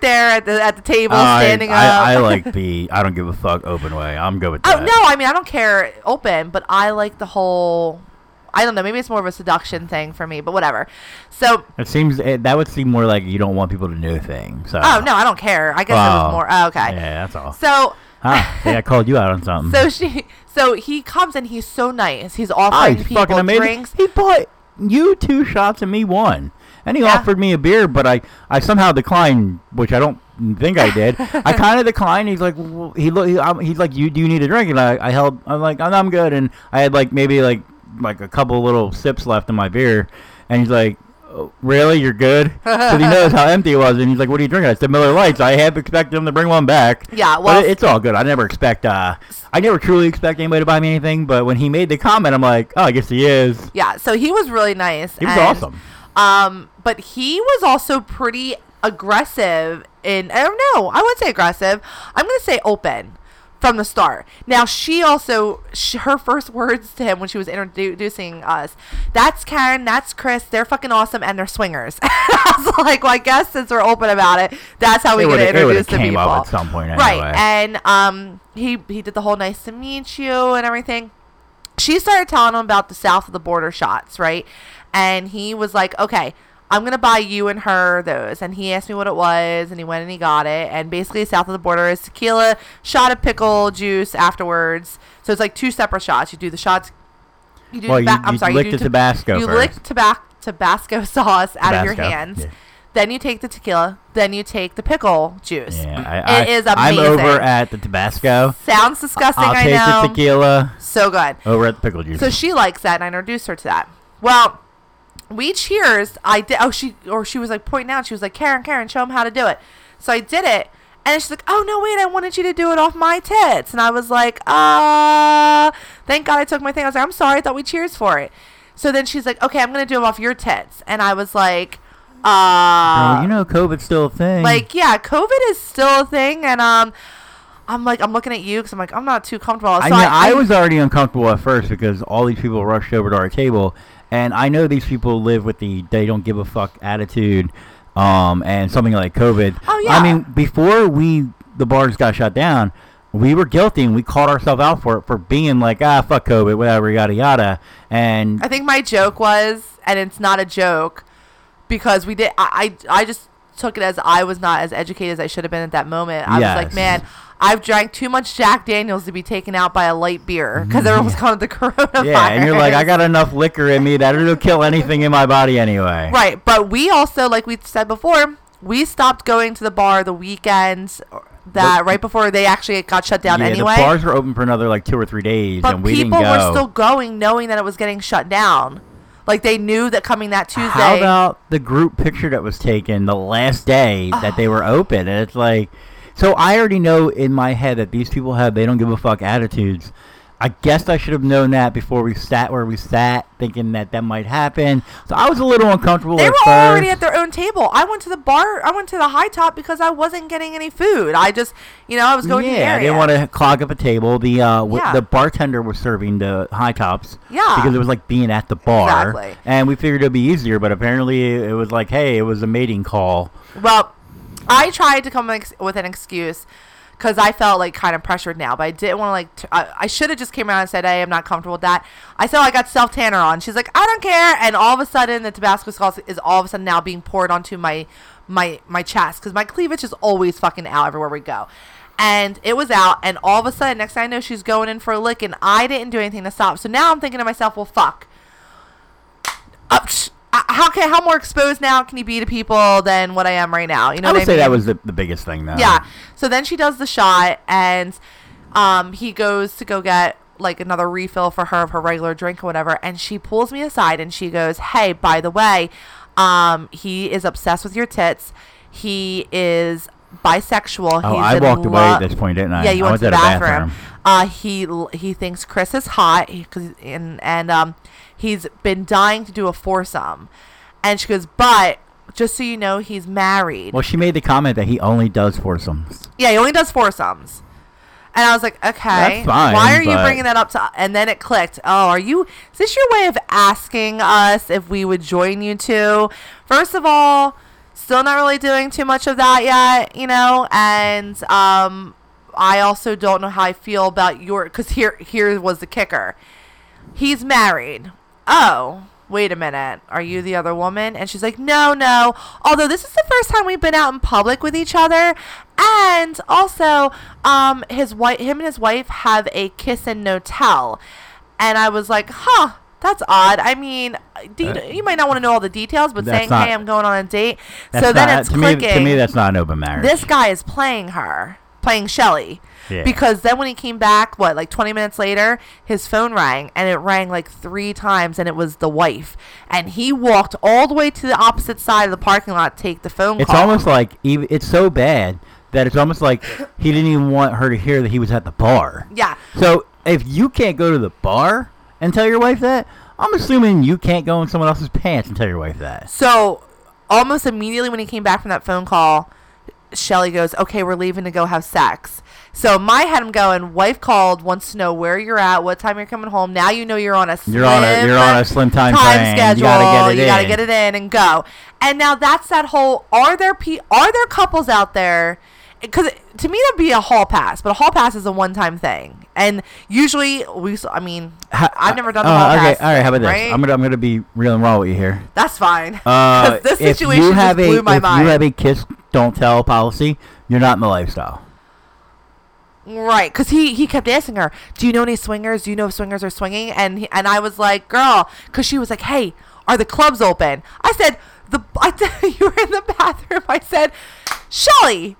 there at the table, standing up. I like the I don't give a fuck open way. I'm good with that. Oh, no, I mean, I don't care open, but I like the whole, I don't know, maybe it's more of a seduction thing for me, but whatever. So that would seem more like you don't want people to know things. So. Oh, no, I don't care. I guess it was more. Oh, okay. Yeah, that's all. So. Yeah, I called you out on something. So he comes and he's so nice. He's offering people fucking drinks. He bought you 2 shots and me 1. And he offered me a beer, but I somehow declined, which I don't think I did. I kind of declined. He's like, well, he's like, do you need a drink? And I'm like, I'm good. And I had like maybe like a couple little sips left in my beer. And he's like, oh, really? You're good? Because he knows how empty it was. And he's like, what are you drinking? I said, Miller Lights. I had expected him to bring one back. Yeah, well. But it's all good. I never truly expect anybody to buy me anything. But when he made the comment, I'm like, oh, I guess he is. Yeah, so he was really nice. He was awesome. But he was also pretty aggressive. I don't know. I wouldn't say aggressive. I'm going to say open. From the start. Now, she also, her first words to him when she was introducing us, that's Karen, that's Chris, they're fucking awesome, and they're swingers. I was like, well, I guess since we're open about it, that's how we're going to introduce the people. It came up at some point anyway. Right, and he did the whole nice to meet you and everything. She started telling him about the south of the border shots, right? And he was like, okay, I'm going to buy you and her those. And he asked me what it was, and he went and he got it. And basically, south of the border is tequila, shot of pickle juice afterwards. So it's like 2 separate shots. You do the shots. You do you lick the Tabasco first. You lick Tabasco sauce out of your hands. Yeah. Then you take the tequila. Then you take the pickle juice. Yeah, it is amazing. I'm over at the Tabasco. Sounds disgusting, I know. I'll taste the tequila. So good. Over at the pickle juice. So she likes that, and I introduced her to that. Well... we cheers. I did. Oh, she was like pointing out. She was like, Karen, show him how to do it. So I did it, and she's like, oh no, wait, I wanted you to do it off my tits, and I was like, thank God I took my thing. I was like, I'm sorry, I thought we cheers for it. So then she's like, okay, I'm gonna do them off your tits, and I was like, well, you know, COVID's still a thing. Like, yeah, COVID is still a thing, and I'm like, I'm looking at you because I'm like, I'm not too comfortable. So I was already uncomfortable at first because all these people rushed over to our table. And I know these people live with the they don't give a fuck attitude and something like COVID. Oh, yeah. I mean, before the bars got shut down, we were guilty and we called ourselves out for it for being like, fuck COVID, whatever, yada, yada. And I think my joke was, and it's not a joke, because we did. I just took it as I was not as educated as I should have been at that moment. I was like, man, I've drank too much Jack Daniels to be taken out by a light beer because everyone's calling it the coronavirus. Yeah, and you're like, I got enough liquor in me that it'll kill anything in my body anyway. Right, but we also, like we said before, we stopped going to the bar the weekends right before they actually got shut down anyway. The bars were open for another like 2 or 3 days, but and we didn't go. People were still going knowing that it was getting shut down. Like, they knew that coming that Tuesday. How about the group picture that was taken the last day that they were open? And it's like... so I already know in my head that these people have they don't give a fuck attitudes. I guess I should have known that before we sat where we sat, thinking that might happen. So I was a little uncomfortable. They were already at their own table. I went to the bar. I went to the high top because I wasn't getting any food. I just, I was going to the area. I didn't want to clog up a table. The bartender was serving the high tops. Yeah. Because it was like being at the bar. Exactly. And we figured it would be easier, but apparently it was like, hey, it was a mating call. Well, I tried to come with an excuse because I felt like kind of pressured now, but I didn't want to I should have just came around and said, hey, I'm not comfortable with that. I said, I got self-tanner on. She's like, I don't care. And all of a sudden the Tabasco sauce is all of a sudden now being poured onto my chest because my cleavage is always fucking out everywhere we go. And it was out. And all of a sudden, next thing I know, she's going in for a lick and I didn't do anything to stop. So now I'm thinking to myself, well, fuck. How more exposed now can you be to people than what I am right now? You know, I would say that was the biggest thing, though. Yeah. So then she does the shot, and he goes to go get like another refill for her of her regular drink or whatever, and she pulls me aside and she goes, "Hey, by the way, he is obsessed with your tits. He is bisexual." Oh, I walked away at this point, didn't I? Yeah, you went to the bathroom. He thinks Chris is hot, he's been dying to do a foursome. And she goes, but just so you know, he's married. Well, she made the comment that he only does foursomes. Yeah, he only does foursomes. And I was like, okay, fine, why are you bringing that up to? And then it clicked. Oh, are you? Is this your way of asking us if we would join you two? First of all, still not really doing too much of that yet, you know. And I also don't know how I feel about your. Because here was the kicker. He's married. Oh, wait a minute. Are you the other woman? And she's like, no. Although this is the first time we've been out in public with each other. And also, him and his wife have a kiss and no tell. And I was like, huh, that's odd. I mean, you might not want to know all the details, but saying, hey, I'm going on a date. So then it's clicking. To me, that's not an open marriage. This guy is playing Shelly. Yeah. Because then when he came back, 20 minutes later, his phone rang, and it rang like 3 times, and it was the wife. And he walked all the way to the opposite side of the parking lot to take the phone call. It's almost like, it's so bad that it's almost like he didn't even want her to hear that he was at the bar. Yeah. So if you can't go to the bar and tell your wife that, I'm assuming you can't go in someone else's pants and tell your wife that. So almost immediately when he came back from that phone call, Shelly goes, okay, we're leaving to go have sex. So in my head, I'm going, wife called, wants to know where you're at, what time you're coming home. Now you know you're on a slim time schedule. You gotta get it in and go. And now that's that whole, are there couples out there? Because to me, that'd be a hall pass, but a hall pass is a one-time thing. And usually, I've never done the hall pass. Okay, all right, how about this? Right? I'm gonna be real and raw with you here. That's fine. Because this situation blew my mind. If you have a kiss, don't tell policy, you're not in the lifestyle. Right, because he kept asking her, do you know any swingers? Do you know if swingers are swinging? And I was like, girl, because she was like, hey, are the clubs open? I said, you were in the bathroom. I said, Shelly,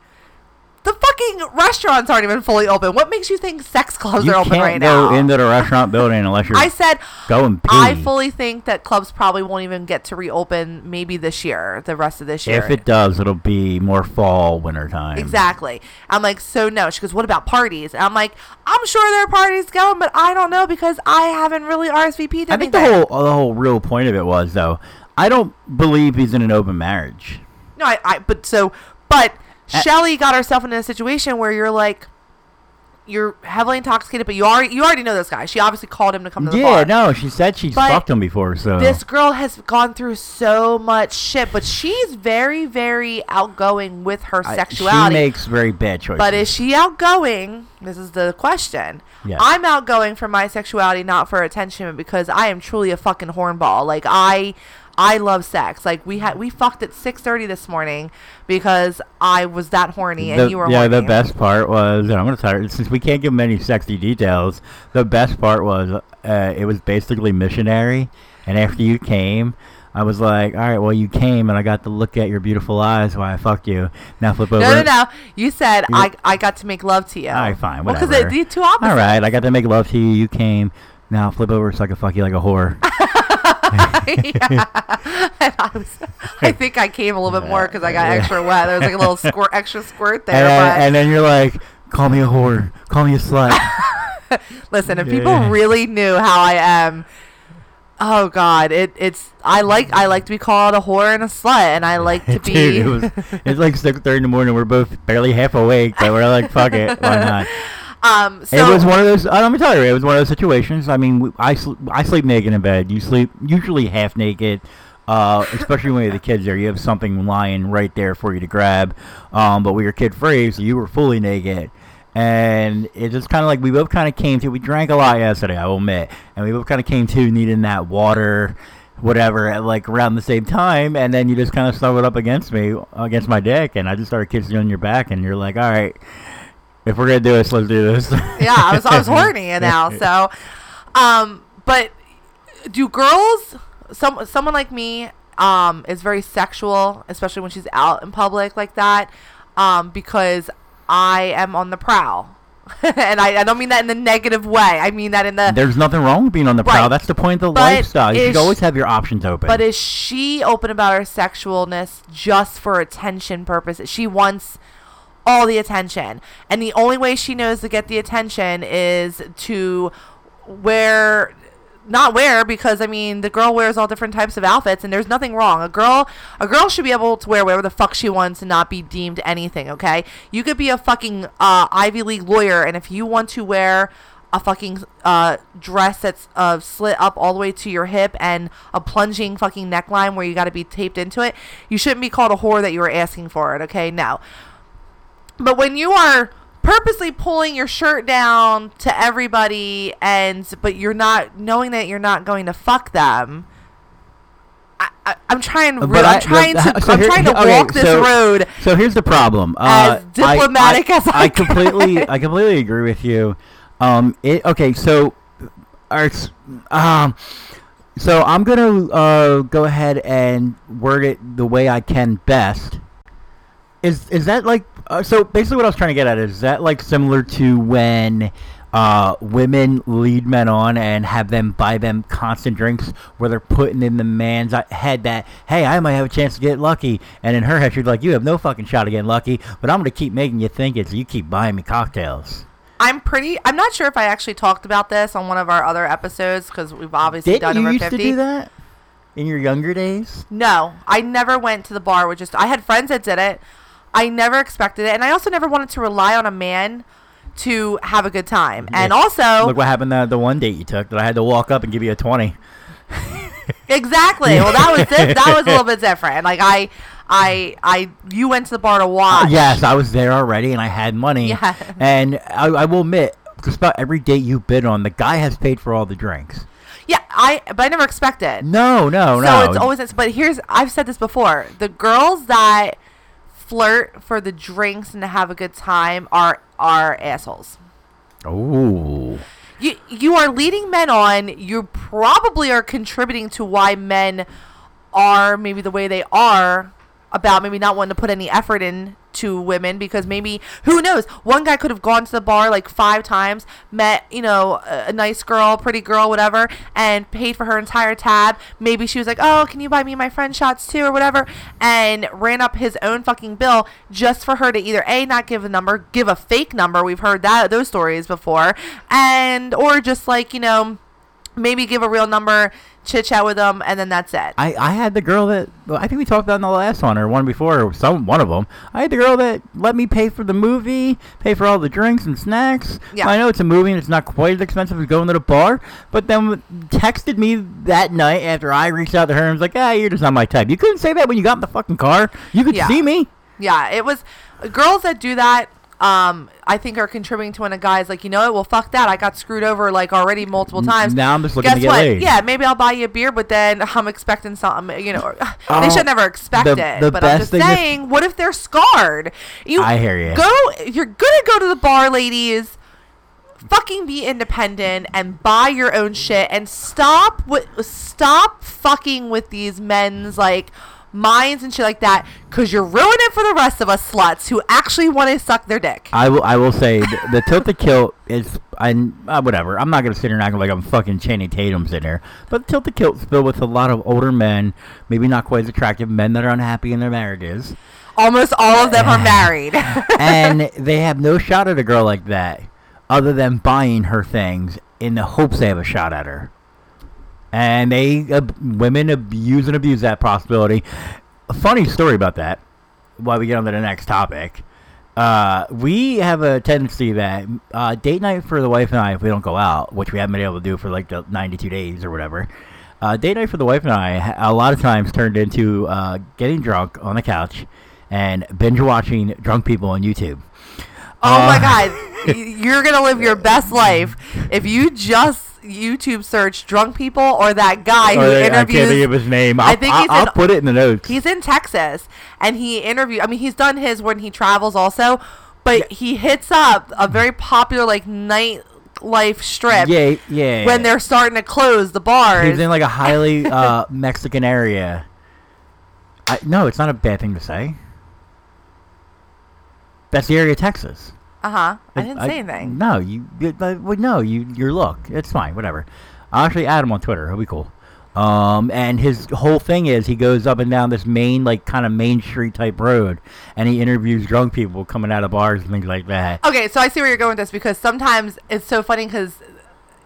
the fucking restaurants aren't even fully open. What makes you think sex clubs are open right now? You can't go into the restaurant building unless you're I said, going pee. I fully think that clubs probably won't even get to reopen maybe this year, the rest of this year. If it does, it'll be more fall, winter time. Exactly. I'm like, so no. She goes, what about parties? And I'm like, I'm sure there are parties going, but I don't know because I haven't really RSVP'd anything. I think the whole real point of it was, though, I don't believe he's in an open marriage. No, but Shelly got herself into a situation where you're heavily intoxicated, but you already know this guy. She obviously called him to come to the bar. Yeah, no, she said she's fucked him before, so. This girl has gone through so much shit, but she's very, very outgoing with her sexuality. She makes very bad choices. But is she outgoing? This is the question. Yes. I'm outgoing for my sexuality, not for attention, because I am truly a fucking hornball. I love sex. We fucked at 6:30 this morning because I was that horny and you were horny. Yeah, the best part was, and I'm going to tell you, since we can't give many sexy details, the best part was it was basically missionary. And after you came, I was like, all right, well, you came and I got to look at your beautiful eyes while I fucked you. Now flip over. No. You said I got to make love to you. All right, fine, whatever. Because they're two opposites. All right, I got to make love to you. You came. Now flip over so I can fuck you like a whore. Yeah. And I think I came a little bit more because I got extra wet. There was like a little extra squirt there. And then you're like, call me a whore. Call me a slut. Listen, if people really knew how I am, oh God, I like to be called a whore and a slut, and I like to be. Dude, it's like 6:30 in the morning. We're both barely half awake, but we're like, fuck it, why not? It was one of those. Let me tell you, it was one of those situations. I mean, I sleep naked in bed. You sleep usually half naked, especially when you have the kids there. You have something lying right there for you to grab. But we were kid free, so you were fully naked. And it just kind of like we both kind of came to. We drank a lot yesterday, I will admit, and we both kind of came to needing that water, whatever, at like around the same time. And then you just kind of snuggled up against me, against my dick, and I just started kissing you on your back, and you're like, all right. If we're going to do this, let's do this. Yeah, I was horny now. So, but do girls, someone like me is very sexual, especially when she's out in public like that, because I am on the prowl. And I don't mean that in the negative way. I mean that in the... There's nothing wrong with being on the prowl. Right. That's the point of the lifestyle. You should always have your options open. But is she open about her sexualness just for attention purposes? She wants... all the attention, and the only way she knows to get the attention is to wear not wear, because I mean the girl wears all different types of outfits, and there's nothing wrong. A girl should be able to wear whatever the fuck she wants and not be deemed anything. Okay, you could be a fucking Ivy League lawyer, and if you want to wear a fucking dress that's slit up all the way to your hip and a plunging fucking neckline where you got to be taped into it, you shouldn't be called a whore that you were asking for it. Okay, no. But when you are purposely pulling your shirt down to everybody, but you're not knowing that you're not going to fuck them. I'm trying to walk this road. So here's the problem. As diplomatic as I can. I completely agree with you. So I'm gonna go ahead and word it the way I can best. Is that like so? Basically, what I was trying to get at is that like similar to when women lead men on and have them buy them constant drinks, where they're putting in the man's head that, hey, I might have a chance to get lucky, and in her head she's like, you have no fucking shot of getting lucky, but I'm gonna keep making you think it, so you keep buying me cocktails. I'm not sure if I actually talked about this on one of our other episodes, because we've obviously done over 50. Didn't you used to do that in your younger days? No, I never went to the bar. I had friends that did it. I never expected it, and I also never wanted to rely on a man to have a good time. Yes. And also, look what happened to the one date you took that I had to walk up and give you a 20. Exactly. Well, that was a little bit different. Like you went to the bar to watch. Yes, I was there already, and I had money. Yeah. And I will admit, just about every date you bid on, the guy has paid for all the drinks. Yeah, but I never expected. No. So it's always. But I've said this before. The girls that flirt for the drinks and to have a good time are assholes. Oh. You are leading men on. You probably are contributing to why men are maybe the way they are, about maybe not wanting to put any effort in to women, because maybe, who knows, one guy could have gone to the bar like 5 times, met, you know, a nice girl, pretty girl, whatever, and paid for her entire tab. Maybe she was like, oh, can you buy me and my friend shots too, or whatever, and ran up his own fucking bill just for her to either A, not give a number, give a fake number, we've heard those stories before, and or just like, you know, maybe give a real number, chit chat with them, and then that's it. I had the girl that, I think we talked about in the last one or one before, or one of them. I had the girl that let me pay for the movie, pay for all the drinks and snacks. Yeah. I know it's a movie and it's not quite as expensive as going to the bar, but then texted me that night after I reached out to her and was like, ah, you're just not my type. You couldn't say that when you got in the fucking car. You could see me. Yeah, it was girls that do that. I think are contributing to when a guy's like, you know what, well, fuck that. I got screwed over like already multiple times. Now I'm just looking to get laid. Yeah, maybe I'll buy you a beer, but then I'm expecting something, you know. They should never expect it. But I'm just saying, what if they're scarred? I hear you. You're going to go to the bar, ladies. Fucking be independent and buy your own shit, and stop fucking with these men's, like, minds and shit like that, because you're ruining it for the rest of us sluts who actually want to suck their dick. I will say the Tilted Kilt is whatever. I'm not gonna sit here and act like I'm fucking Channing Tatum's in here, but the Tilted Kilt is filled with a lot of older men, maybe not quite as attractive men, that are unhappy in their marriages. Almost all of them are married, and they have no shot at a girl like that, other than buying her things in the hopes they have a shot at her. And women abuse that possibility. A funny story about that, while we get on to the next topic. We have a tendency that date night for the wife and I, if we don't go out, which we haven't been able to do for like the 92 days or whatever, date night for the wife and I a lot of times turned into getting drunk on the couch and binge watching drunk people on YouTube. Oh my God. You're going to live your best life if you just YouTube search drunk people, or that guy who interviews. I can't think of his name. I'll put it in the notes. He's in Texas, and he interviews. I mean, he's done his when he travels also, but he hits up a very popular like nightlife strip. Yeah. When they're starting to close the bars. He's in like a highly Mexican area. No, it's not a bad thing to say. That's the area of Texas. Uh-huh. I didn't say anything. No, your look. It's fine, whatever. I'll actually add him on Twitter. He'll be cool. And his whole thing is he goes up and down this main, like, kind of main street type road, and he interviews drunk people coming out of bars and things like that. Okay, so I see where you're going with this, because sometimes it's so funny because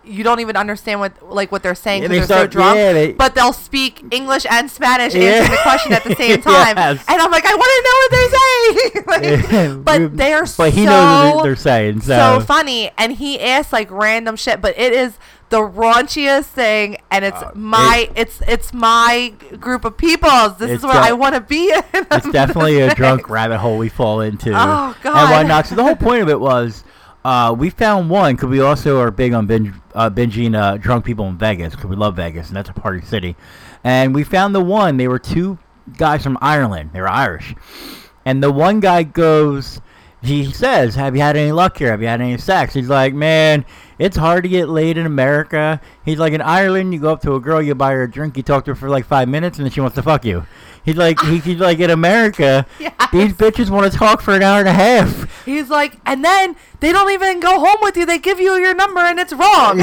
you don't even understand what they're saying because they're so drunk. Yeah, but they'll speak English and Spanish answering the question at the same time. Yes. And I'm like, I want to know what they're saying. Like, but they are so. But he knows what they're saying. So funny, and he asks like random shit. But it is the raunchiest thing, and it's it's my group of people. This is where I want to be in. It's definitely a drunk rabbit hole we fall into. Oh God! And why not? So the whole point of it was. We found one because we also are big on binging drunk people in Vegas because we love Vegas and that's a party city. And we found the one. They were two guys from Ireland. They were Irish. And the one guy goes, he says, have you had any luck here? Have you had any sex? He's like, man, it's hard to get laid in America. He's like, in Ireland, you go up to a girl, you buy her a drink, you talk to her for like 5 minutes, and then she wants to fuck you. He's like, he's like, in America, these bitches want to talk for an hour and a half. He's like, and then they don't even go home with you. They give you your number, and it's wrong.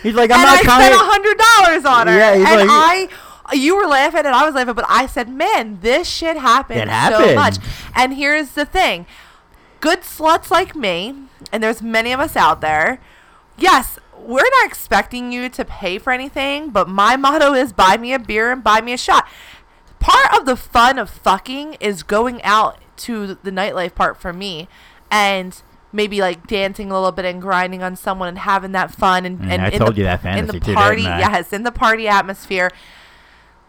He's like, I spent $100 on her. Yeah, he's and like, you were laughing, and I was laughing, but I said, man, this shit happened so much. And here's the thing. Good sluts like me, and there's many of us out there, yes, we're not expecting you to pay for anything, but my motto is buy me a beer and buy me a shot. Part of the fun of fucking is going out to the nightlife part for me and maybe like dancing a little bit and grinding on someone and having that fun. And I told you that fantasy too, didn't I? Yes, in the party atmosphere.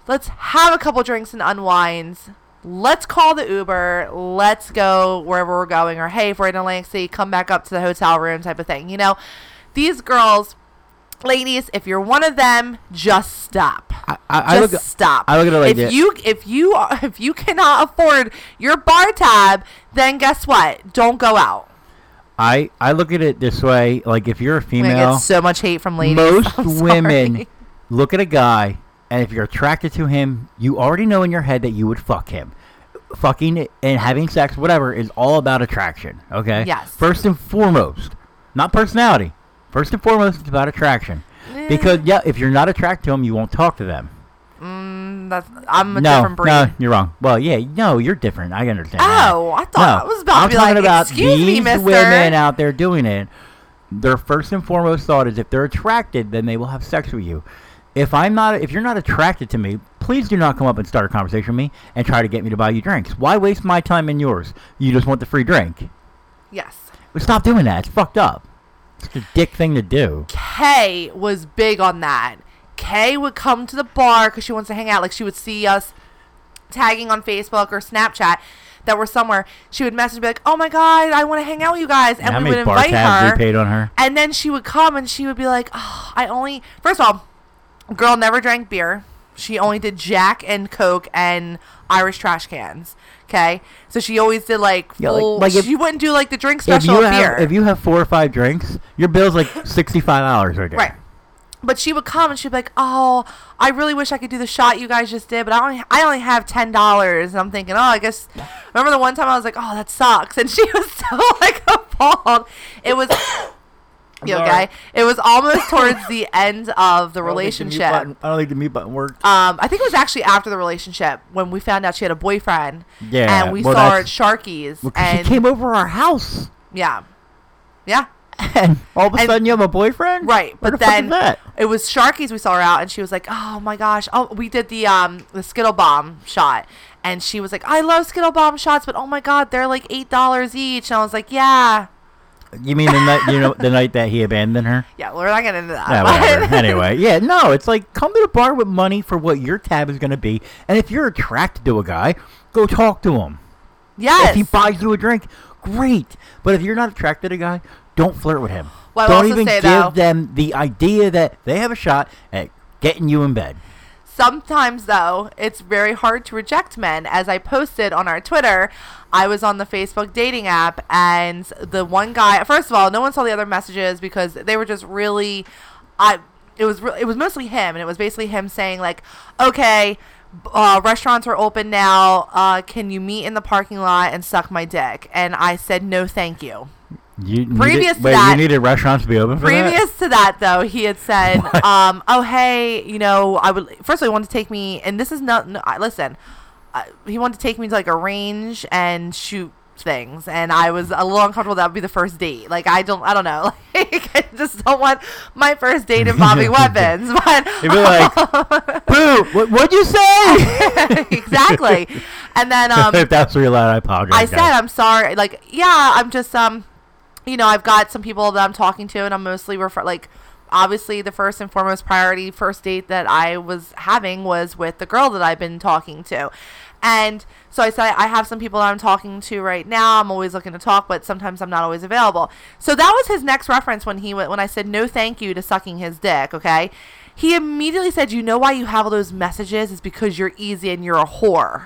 Let's have a couple drinks and unwind. Let's call the Uber. Let's go wherever we're going. Or, hey, if we're in Atlantic City, come back up to the hotel room type of thing. You know, these girls, ladies, if you're one of them, just stop. Stop. I look at it like this. If you cannot afford your bar tab, then guess what? Don't go out. I look at it this way. Like, if you're a female. I get so much hate from ladies. Most women look at a guy. And if you're attracted to him, you already know in your head that you would fuck him. Fucking and having sex, whatever, is all about attraction, okay? Yes. First and foremost. Not personality. First and foremost, it's about attraction. Because, yeah, if you're not attracted to them, you won't talk to them. I'm a different breed. No, you're wrong. Well, yeah, no, you're different. I understand. Oh, that. I thought I was about to be like, excuse me, mister. I'm talking about these women out there doing it. Their first and foremost thought is if they're attracted, then they will have sex with you. If you're not attracted to me, please do not come up and start a conversation with me and try to get me to buy you drinks. Why waste my time and yours? You just want the free drink. Yes. Well, stop doing that. It's fucked up. It's a dick thing to do. Kay was big on that. Kay would come to the bar because she wants to hang out. Like, she would see us tagging on Facebook or Snapchat that we're somewhere. She would message me like, oh, my God, I want to hang out with you guys. And we would invite her. We paid on her. And then she would come and she would be like, oh, first of all, girl never drank beer. She only did Jack and Coke and Irish trash cans. Okay? So she always did she wouldn't do like the drink special beer. If you have 4 or 5 drinks, your bill's like $65 right there. Right. But she would come and she'd be like, oh, I really wish I could do the shot you guys just did, but I only have $10. And I'm thinking, oh, I guess. Remember the one time I was like, oh, that sucks. And she was so like appalled. It was. You okay? It was almost towards the end of the relationship. I don't think the mute button worked. I think it was actually after the relationship when we found out she had a boyfriend. Yeah. And we saw her at Sharky's. She came over our house. Yeah. Yeah. And all of a sudden you have a boyfriend? Right. But then it was Sharky's we saw her out and she was like, oh my gosh. Oh, we did the Skittle Bomb shot. And she was like, I love Skittle Bomb shots, but oh my God, they're like $8 each. And I was like, yeah. You mean the night? You know, the night that he abandoned her. Yeah, we're not getting into that. Yeah, whatever. Anyway, yeah, no, it's like come to the bar with money for what your tab is going to be, and if you're attracted to a guy, go talk to him. Yes. If he buys you a drink, great. But if you're not attracted to a guy, don't flirt with him. Well, don't even give them the idea that they have a shot at getting you in bed. Sometimes, though, it's very hard to reject men. As I posted on our Twitter, I was on the Facebook dating app, and the one guy. First of all, no one saw the other messages because they were just really. It was mostly him, and it was basically him saying like, "Okay, restaurants are open now. Can you meet in the parking lot and suck my dick?" And I said, "No, thank you." You needed restaurants to be open for that? Previous to that, though, he had said, oh, hey, you know, first of all, he wanted to take me, and this is not, he wanted to take me to, like, a range and shoot things, and I was a little uncomfortable. That would be the first date. Like, I don't know. Like, I just don't want my first date involving weapons. But you'd be like, boo, what'd you say? Exactly. And then if that's what you're allowed, I apologize. I said, I'm sorry. Like, yeah, I'm just, you know, I've got some people that I'm talking to, and I'm mostly like, obviously the first and foremost priority first date that I was having was with the girl that I've been talking to. And so I said, I have some people that I'm talking to right now. I'm always looking to talk, but sometimes I'm not always available. So that was his next reference when he went, when I said no thank you to sucking his dick. Okay. He immediately said, you know why you have all those messages? It's because you're easy and you're a whore.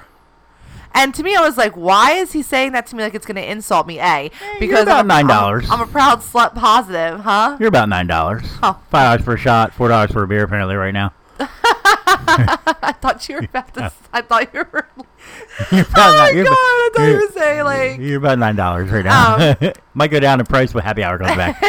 And to me, I was like, why is he saying that to me? Like, it's going to insult me, A. Because you're about $9. I'm a proud slut positive, huh? You're about $9. Oh. $5 for a shot, $4 for a beer, apparently, right now. I thought you were about to. I thought you were. You're about God! I thought you were saying like. You're about $9 right now. Might go down in price, but happy hour comes back. So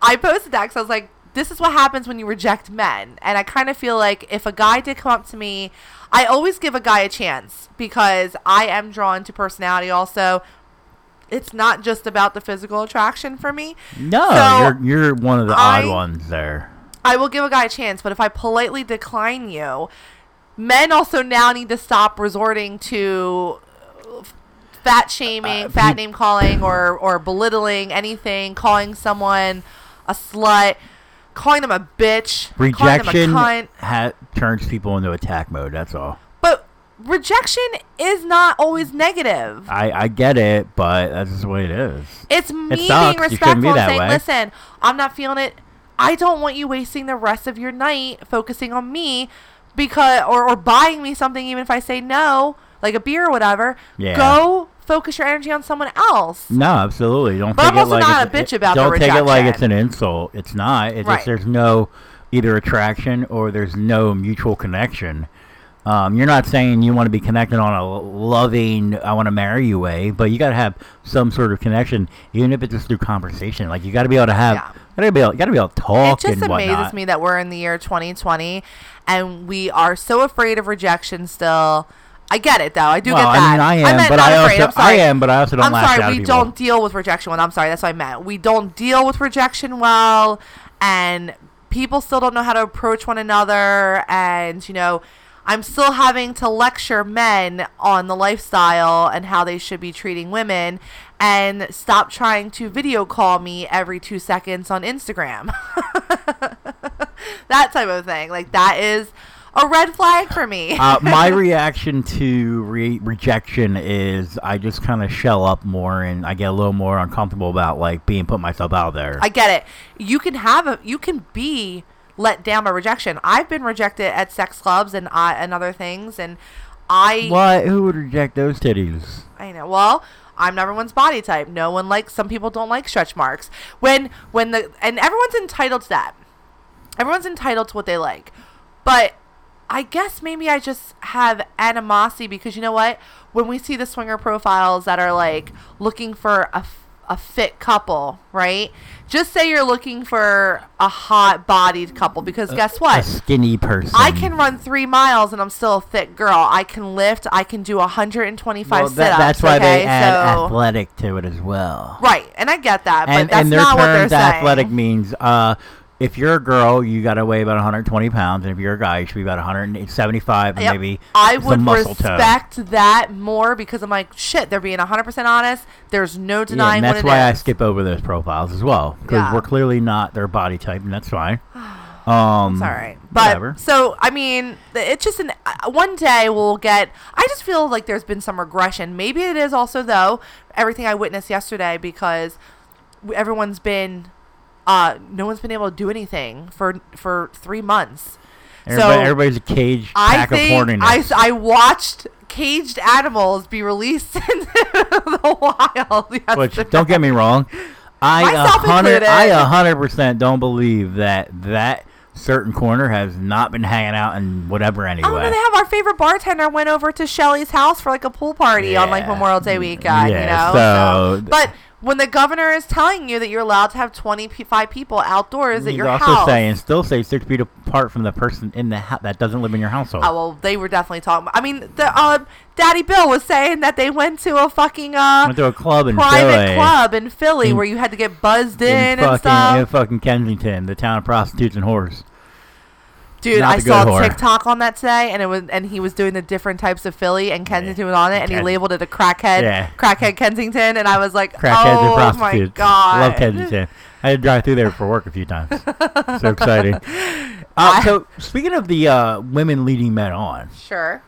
I posted that because I was like, "This is what happens when you reject men." And I kind of feel like if a guy did come up to me, I always give a guy a chance because I am drawn to personality. Also, it's not just about the physical attraction for me. No, so you're one of the odd ones there. I will give a guy a chance, but if I politely decline you, men also now need to stop resorting to fat shaming, fat name calling, or belittling anything, calling someone a slut, calling them a bitch, rejection calling them a cunt. Turns people into attack mode, that's all. But rejection is not always negative. I get it, but that's just the way it is. It's me being respectful and saying, listen, I'm not feeling it. I don't want you wasting the rest of your night focusing on me because or buying me something even if I say no, like a beer or whatever. Yeah. Go focus your energy on someone else. No, absolutely. Don't but take I'm also it like not it's, a bitch about don't the rejection. Take it like it's an insult. It's not. It's right. Just there's no either attraction or there's no mutual connection. You're not saying you want to be connected on a loving, I want to marry you way, but you got to have some sort of connection, even if it's just through conversation. Like, you got to be able to have, you got to be able to talk and whatnot. It just amazes me that we're in the year 2020, and we are so afraid of rejection still. I get it, though. I do get that. I mean, I am, but I also don't lash out at people. I'm sorry, we don't deal with rejection well. I'm sorry, that's what I meant. We don't deal with rejection well, and people still don't know how to approach one another, and, you know, I'm still having to lecture men on the lifestyle and how they should be treating women and stop trying to video call me every 2 seconds on Instagram. That type of thing. Like, that is a red flag for me. My reaction to rejection is I just kind of shell up more and I get a little more uncomfortable about, like, putting myself out there. I get it. You can be let down by rejection. I've been rejected at sex clubs and other things, and I... Why? Who would reject those titties? I know. Well, I'm not everyone's body type. No one likes... Some people don't like stretch marks. And everyone's entitled to that. Everyone's entitled to what they like. But I guess maybe I just have animosity because you know what? When we see the swinger profiles that are, like, looking for a fit couple, right? Just say you're looking for a hot-bodied couple because guess what? A skinny person. I can run 3 miles and I'm still a thick girl. I can lift. I can do 125 sit-ups. That's why they add athletic to it as well. Right, and I get that, but that's not what they're saying. And their term athletic means if you're a girl, you got to weigh about 120 pounds, and if you're a guy, you should be about 175 and maybe some muscle tone. I would respect that more because I'm like, shit, they're being 100% honest. There's no denying what it is. And that's why I skip over those profiles as well because we're clearly not their body type, and that's fine. It's all right. But whatever. So, I mean, it's just one day we'll get – I just feel like there's been some regression. Maybe it is also, though, everything I witnessed yesterday because everyone's been – no one's been able to do anything for 3 months. Everybody's a caged pack of horniness. I watched caged animals be released into the wild yesterday. Which, don't get me wrong, I 100% don't believe that certain corner has not been hanging out in whatever anyway. Oh, no, they have our favorite bartender went over to Shelly's house for like a pool party on like Memorial Day weekend, you know? So. But – when the governor is telling you that you're allowed to have 25 people outdoors at your house. You also say, and still say 6 feet apart from the person in the house that doesn't live in your household. Oh, well, they were definitely talking. I mean, the Daddy Bill was saying that they went to a fucking private club in Philly where you had to get buzzed in and stuff. In fucking Kensington, the town of prostitutes and whores. Dude, I saw TikTok on that today, and it was, and he was doing the different types of Philly, and Kensington was on it, and he labeled it a crackhead, crackhead Kensington, and I was like, oh my god, love Kensington. I had to drive through there for work a few times. So exciting. So speaking of the women leading men on, sure.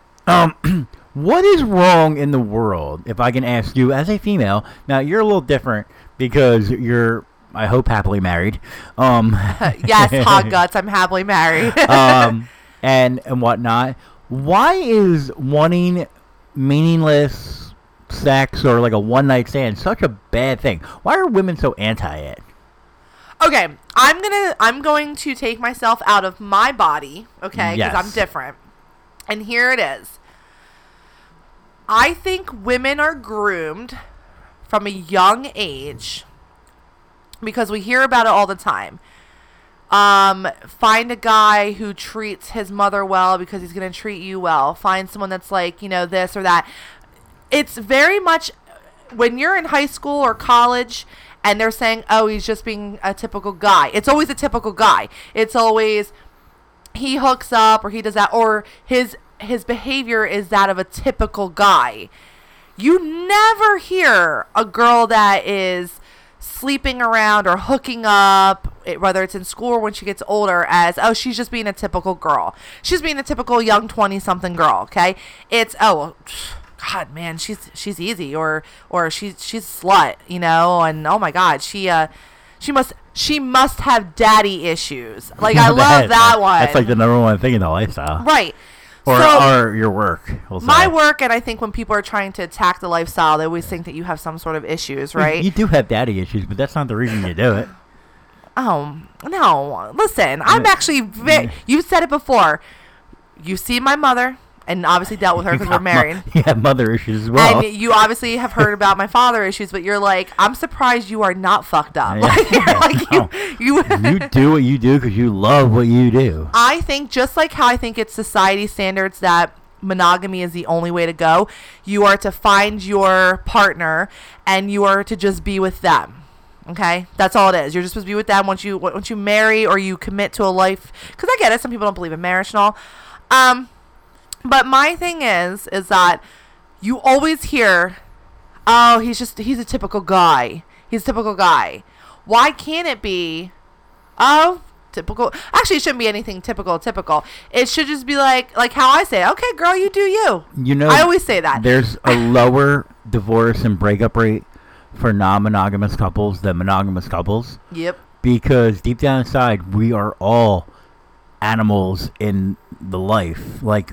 What is wrong in the world, if I can ask you as a female? Now you're a little different because you're, I hope, happily married. Yes, Hogguts, I'm happily married. and whatnot. Why is wanting meaningless sex or like a one-night stand such a bad thing? Why are women so anti it? Okay, I'm going to take myself out of my body, okay, because I'm different. And here it is. I think women are groomed from a young age, because we hear about it all the time. Find a guy who treats his mother well because he's going to treat you well. Find someone that's like, you know, this or that. It's very much when you're in high school or college and they're saying, oh, he's just being a typical guy. It's always a typical guy. It's always he hooks up or he does that, or his behavior is that of a typical guy. You never hear a girl that is sleeping around or hooking up, whether it's in school or when she gets older, as, oh, she's just being a typical girl. She's being a typical young 20-something girl, okay? It's, oh, God, man, she's easy, or she's a slut, you know, and, oh, my God, she must have daddy issues. Like, I love that one. That's, like, the number one thing in the lifestyle. Right. Or your work. We'll say. My work, and I think when people are trying to attack the lifestyle, they always think that you have some sort of issues, right? You do have daddy issues, but that's not the reason you do it. Oh, no. Listen, I'm actually you said it before. You see my mother, and obviously dealt with her because we're married. You have mother issues as well. And you obviously have heard about my father issues, but you're like, I'm surprised you are not fucked up. You do what you do because you love what you do. I think, just like how I think it's society standards that monogamy is the only way to go, you are to find your partner and you are to just be with them. Okay, that's all it is. You're just supposed to be with them once you marry or you commit to a life. Because I get it, some people don't believe in marriage and all. But my thing is that you always hear, oh, he's a typical guy. He's a typical guy. Why can't it be, oh, typical? Actually, it shouldn't be anything typical. It should just be like how I say, okay, girl, you do you. You know, I always say that. There's a lower divorce and breakup rate for non-monogamous couples than monogamous couples. Yep. Because deep down inside, we are all animals in the life. Like,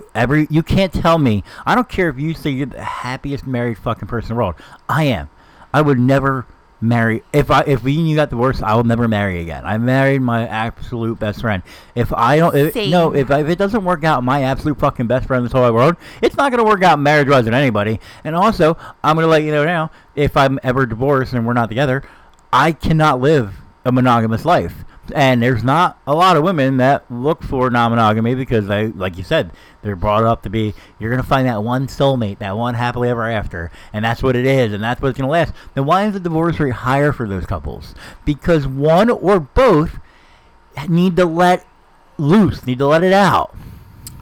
you can't tell me, I don't care if you say you're the happiest married fucking person in the world. I am. I would never marry. If we knew got divorced, I will never marry again. I married my absolute best friend. If it doesn't work out, my absolute fucking best friend in this whole world, it's not gonna work out marriage wise with anybody. And also, I'm gonna let you know now, if I'm ever divorced and we're not together, I cannot live a monogamous life. And there's not a lot of women that look for non-monogamy because, they, like you said, they're brought up to be, you're going to find that one soulmate, that one happily ever after, and that's what it is, and that's what's going to last. Then why is the divorce rate higher for those couples? Because one or both need to let loose, need to let it out.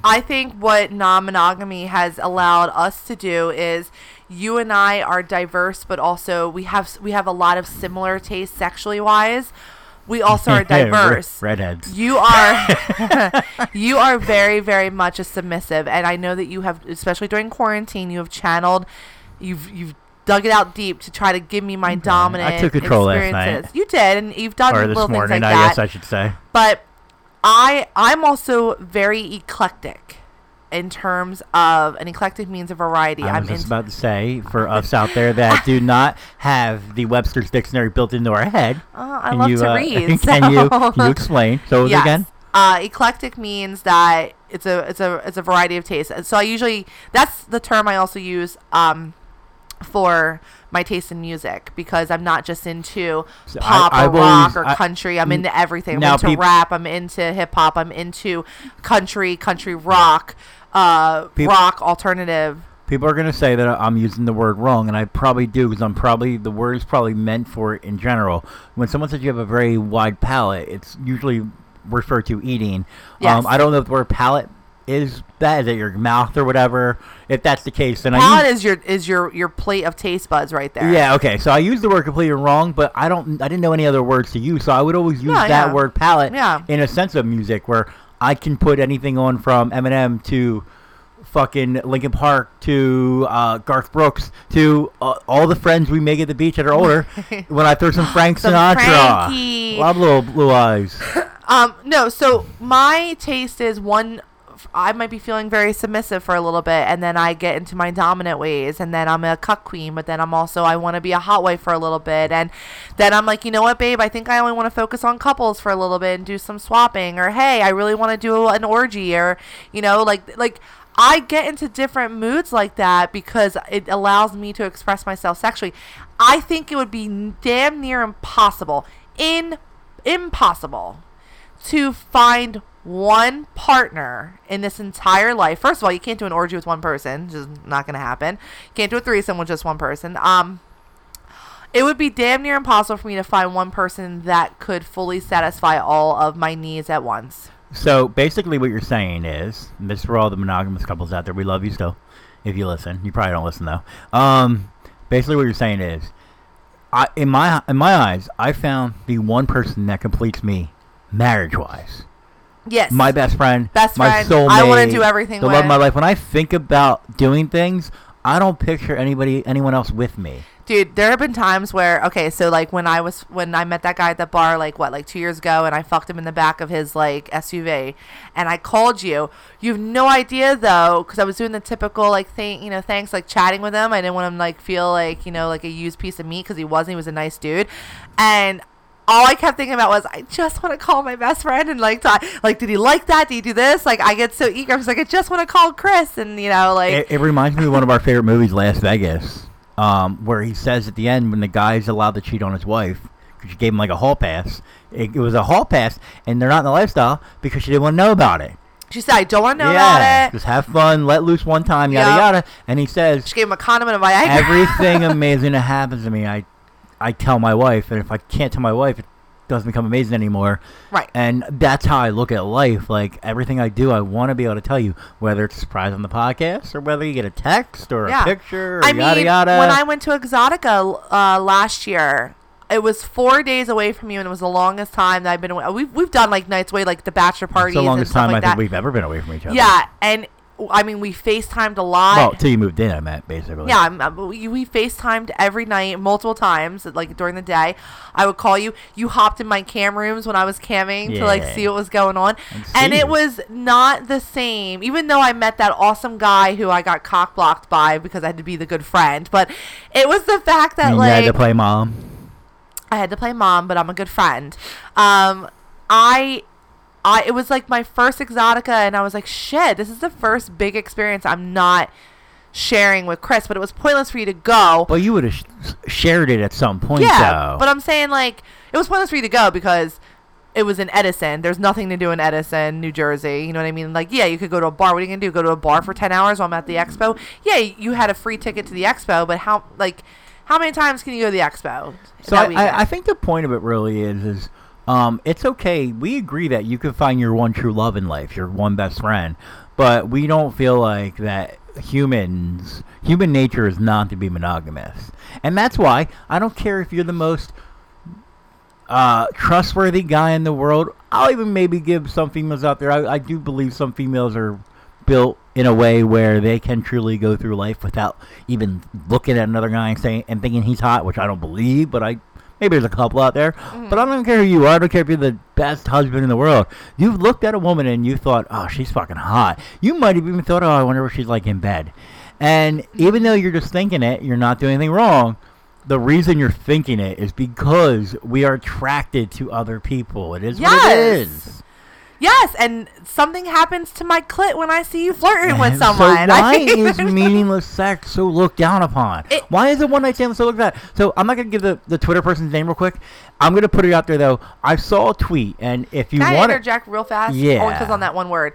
I think what non-monogamy has allowed us to do is, you and I are diverse, but also we have a lot of similar tastes sexually wise. We also are diverse. Redheads. You are very, very much a submissive, and I know that you have, especially during quarantine, you have channeled, you've dug it out deep to try to give me my dominant. I took control last night. You did, and you've done little things like that. Or this morning, I guess I should say. But I'm also very eclectic. In terms of, an eclectic means of variety. I was just about to say, for us out there that do not have the Webster's Dictionary built into our head. I love to read. Can you explain? So yes. Again, eclectic means that it's a variety of tastes. So I usually, that's the term I also use for my taste in music, because I'm not just into pop or rock or country. I'm into everything. I'm into rap. I'm into hip hop. I'm into country rock, rock alternative. People are going to say that I'm using the word wrong, and I probably do, because the word is probably meant for it in general. When someone says you have a very wide palate, it's usually referred to eating. Yes. I don't know if the word palate is that. Is it your mouth or whatever? If that's the case, then palate is your plate of taste buds right there. Yeah, okay. So I used the word completely wrong, but I didn't know any other words to use, so I would always use that word palate in a sense of music, where I can put anything on from Eminem to fucking Linkin Park to Garth Brooks to all the friends we make at the beach that are older. When I throw some Frank Sinatra, love little blue eyes. No, so my taste is one. I might be feeling very submissive for a little bit, and then I get into my dominant ways, and then I'm a cuck queen, but then I'm also, I want to be a hot wife for a little bit, and then I'm like, you know what, babe, I think I only want to focus on couples for a little bit and do some swapping, or hey, I really want to do an orgy, or, you know, like I get into different moods like that because it allows me to express myself sexually. I think it would be damn near impossible to find one partner in this entire life. First of all, you can't do an orgy with one person. Just not going to happen. You can't do a threesome with just one person. It would be damn near impossible for me to find one person that could fully satisfy all of my needs at once. So basically what you're saying is, and this is for all the monogamous couples out there, we love you still, if you listen. You probably don't listen, though. Basically what you're saying is, in my eyes, I found the one person that completes me marriage-wise. Yes. My best friend, my soulmate. I want to do everything with. The love of my life. When I think about doing things, I don't picture anyone else with me. Dude, there have been times where, okay, so like when I met that guy at the bar, like 2 years ago, and I fucked him in the back of his like SUV, and I called you. You have no idea though, because I was doing the typical like thing, you know, thanks, like chatting with him. I didn't want him like feel like, you know, like a used piece of meat, because he was a nice dude, and all I kept thinking about was, I just want to call my best friend and like talk. Like, did he like that? Did he do this? Like, I get so eager. I was like, I just want to call Chris, and you know, like it reminds me of one of our favorite movies, Las Vegas, where he says at the end when the guy's allowed to cheat on his wife because she gave him like a hall pass. It was a hall pass, and they're not in the lifestyle because she didn't want to know about it. She said, I don't want to know about it. Just have fun. Let loose one time, yada, yada. And he says, she gave him a condom and a Viagra. Everything amazing that happens to me, I tell my wife, and if I can't tell my wife, it doesn't become amazing anymore. Right. And that's how I look at life. Like, everything I do, I want to be able to tell you, whether it's a surprise on the podcast, or whether you get a text, or a picture, or yada, yada. When I went to Exotica last year, it was 4 days away from you, and it was the longest time that I've been away. We've done, like, nights away, like, the bachelor parties and stuff like that. It's the longest time I think we've ever been away from each other. Yeah, and I mean, we FaceTimed a lot. Well, till you moved in, I meant, basically. Yeah, we FaceTimed every night, multiple times, like, during the day. I would call you. You hopped in my cam rooms when I was camming to, like, see what was going on. And it was not the same, even though I met that awesome guy who I got cock-blocked by because I had to be the good friend. But it was the fact that, like, you had to play mom. I had to play mom, but I'm a good friend. It was like my first Exotica, and I was like, shit, this is the first big experience I'm not sharing with Chris, but it was pointless for you to go. Well, you would have shared it at some point, though. But I'm saying, like, it was pointless for you to go because it was in Edison. There's nothing to do in Edison, New Jersey. You know what I mean? Like, yeah, you could go to a bar. What are you going to do? Go to a bar for 10 hours while I'm at the expo? Yeah, you had a free ticket to the expo, but how many times can you go to the expo? So I think the point of it really is it's okay. We agree that you can find your one true love in life, your one best friend, but we don't feel like that human nature is not to be monogamous. And that's why I don't care if you're the most trustworthy guy in the world. I'll even maybe give some females out there. I do believe some females are built in a way where they can truly go through life without even looking at another guy and thinking he's hot, which I don't believe, but maybe there's a couple out there, but I don't care who you are. I don't care if you're the best husband in the world. You've looked at a woman and you thought, oh, she's fucking hot. You might have even thought, oh, I wonder what she's like in bed. And even though you're just thinking it, you're not doing anything wrong. The reason you're thinking it is because we are attracted to other people. It is what it is. Yes, and something happens to my clit when I see you flirting with someone. So why is meaningless sex so looked down upon? Why is a one-night stand so looked down? So I'm not going to give the Twitter person's name real quick. I'm going to put it out there, though. I saw a tweet, and if you want to... Can I interject real fast? Yeah. Only because on that one word.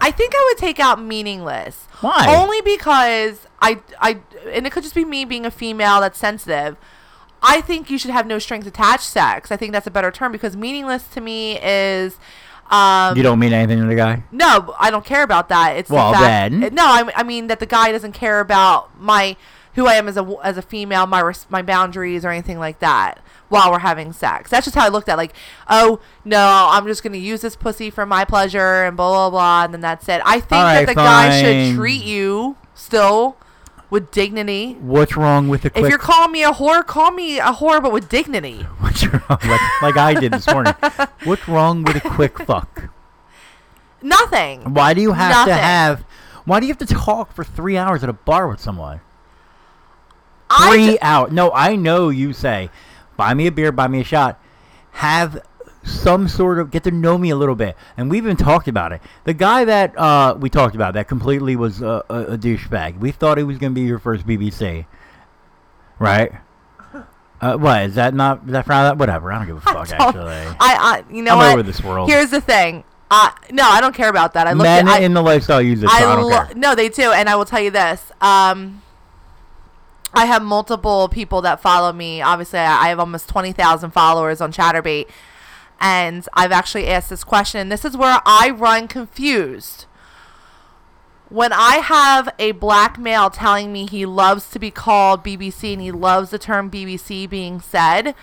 I think I would take out meaningless. Why? Only because I and it could just be me being a female that's sensitive. I think you should have no strings attached sex. I think that's a better term, because meaningless to me is... you don't mean anything to the guy? No, I don't care about that. It's well, the fact, then. No, I mean that the guy doesn't care about my who I am as a female, my boundaries or anything like that while we're having sex. That's just how I looked at, like, oh, no, I'm just going to use this pussy for my pleasure and blah, blah, blah, and then that's it. I think that the guy should treat you still with dignity. What's wrong with the quick... If you're calling me a whore, call me a whore, but with dignity. What's wrong? Like I did this morning. What's wrong with a quick fuck? Nothing. Why do you have to have... Why do you have to talk for 3 hours at a bar with someone? 3 hours. No, I know you say, buy me a beer, buy me a shot. Have some sort of... Get to know me a little bit. And we've even talked about it. The guy that we talked about that completely was a douchebag. We thought he was going to be your first BBC. Right? What? Is that not... Is that frowned at? Whatever. I don't give a fuck, actually. You know what? I'm over this world. Here's the thing. No, I don't care about that. Men in the lifestyle use it, so I don't care. No, they do. And I will tell you this. I have multiple people that follow me. Obviously, I have almost 20,000 followers on Chatterbait. And I've actually asked this question, and this is where I run confused. When I have a black male telling me he loves to be called BBC and he loves the term BBC being said,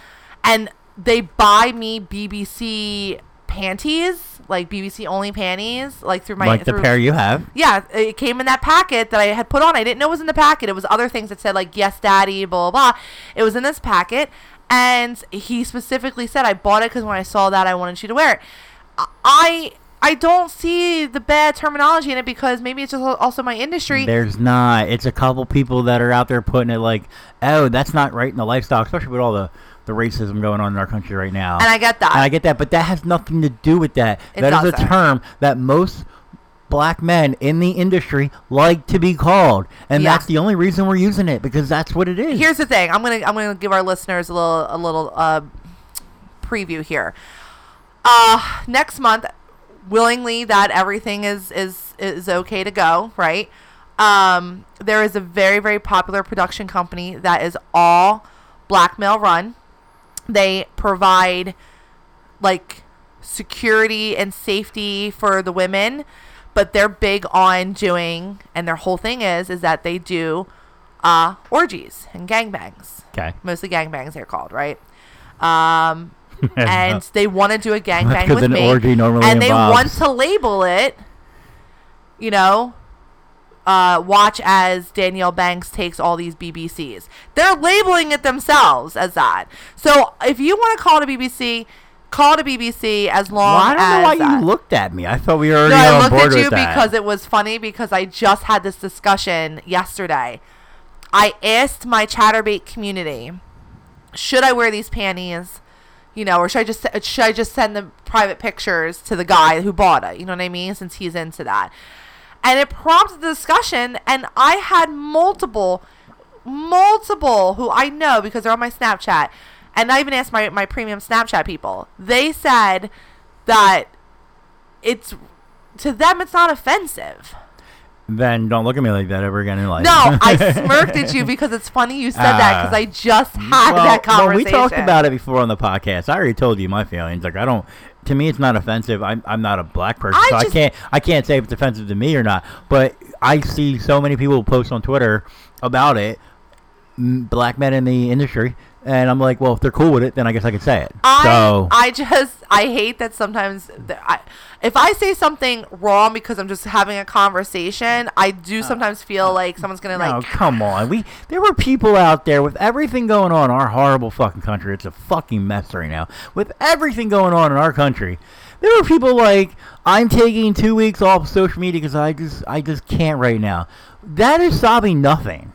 and they buy me BBC panties, like BBC only panties, like through my... Like the pair you have? Yeah, it came in that packet that I had put on. I didn't know it was in the packet. It was other things that said, like, yes, daddy, blah, blah, blah. It was in this packet. And he specifically said, I bought it because when I saw that, I wanted you to wear it. I don't see the bad terminology in it, because maybe it's just also my industry. There's not. It's a couple people that are out there putting it like, oh, that's not right in the lifestyle, especially with all the racism going on in our country right now. And I get that. But that has nothing to do with that. That is a term that most black men in the industry like to be called, and that's the only reason we're using it, because that's what it is. Here's the thing. I'm gonna give our listeners a little preview here. Next month, willingly that everything is okay to go, right? There is a very, very popular production company that is all black male run. They provide like security and safety for the women. But they're big on doing, and their whole thing is that they do orgies and gangbangs. Okay. Mostly gangbangs, they're called, right? And they want to do a gangbang with me. Orgy normally and involves. They want to label it, you know, watch as Danielle Banks takes all these BBCs. They're labeling it themselves as that. So if you want to call it a BBC... Call to BBC as long as... Well, I don't know why you looked at me. I thought we were already on board with that. No, I looked at you because it was funny, because I just had this discussion yesterday. I asked my Chatterbait community, should I wear these panties, you know, or should I just send the private pictures to the guy who bought it, you know what I mean, since he's into that. And it prompted the discussion, and I had multiple who I know because they're on my Snapchat. And I even asked my premium Snapchat people. They said that it's, to them, it's not offensive. Then don't look at me like that ever again in life. No, I smirked at you because it's funny you said that, because I just had that conversation. Well, we talked about it before on the podcast. I already told you my feelings. Like, I don't... To me, it's not offensive. I'm not a black person, I can't say if it's offensive to me or not. But I see so many people post on Twitter about it, black men in the industry. And I'm like, well, if they're cool with it, then I guess I could say it. I hate that sometimes if I say something wrong because I'm just having a conversation, I do sometimes feel like someone's going to like. Oh, come on. There were people out there with everything going on in our horrible fucking country. It's a fucking mess right now. With everything going on in our country, there were people like, I'm taking 2 weeks off social media because I just can't right now. That is sobbing nothing.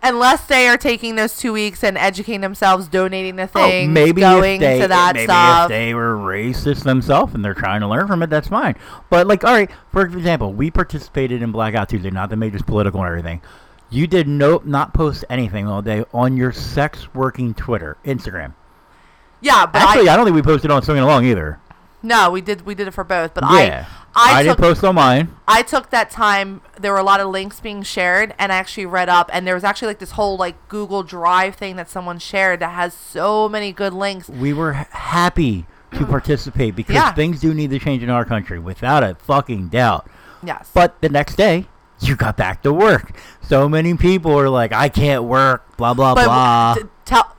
Unless they are taking those 2 weeks and educating themselves, donating the thing, maybe if they were racist themselves and they're trying to learn from it, that's fine. But, like, all right, for example, we participated in Blackout Tuesday, not the majors political and everything. You did not post anything all day on your sex working Twitter, Instagram. Yeah, but actually, I don't think we posted on Swinging Along either. No, we did it for both, but yeah. I didn't post on mine. I took that time. There were a lot of links being shared, and I actually read up, and there was actually like this whole like Google Drive thing that someone shared that has so many good links. We were happy to participate because things do need to change in our country without a fucking doubt. Yes. But the next day, you got back to work. So many people are like, I can't work, blah, blah, blah.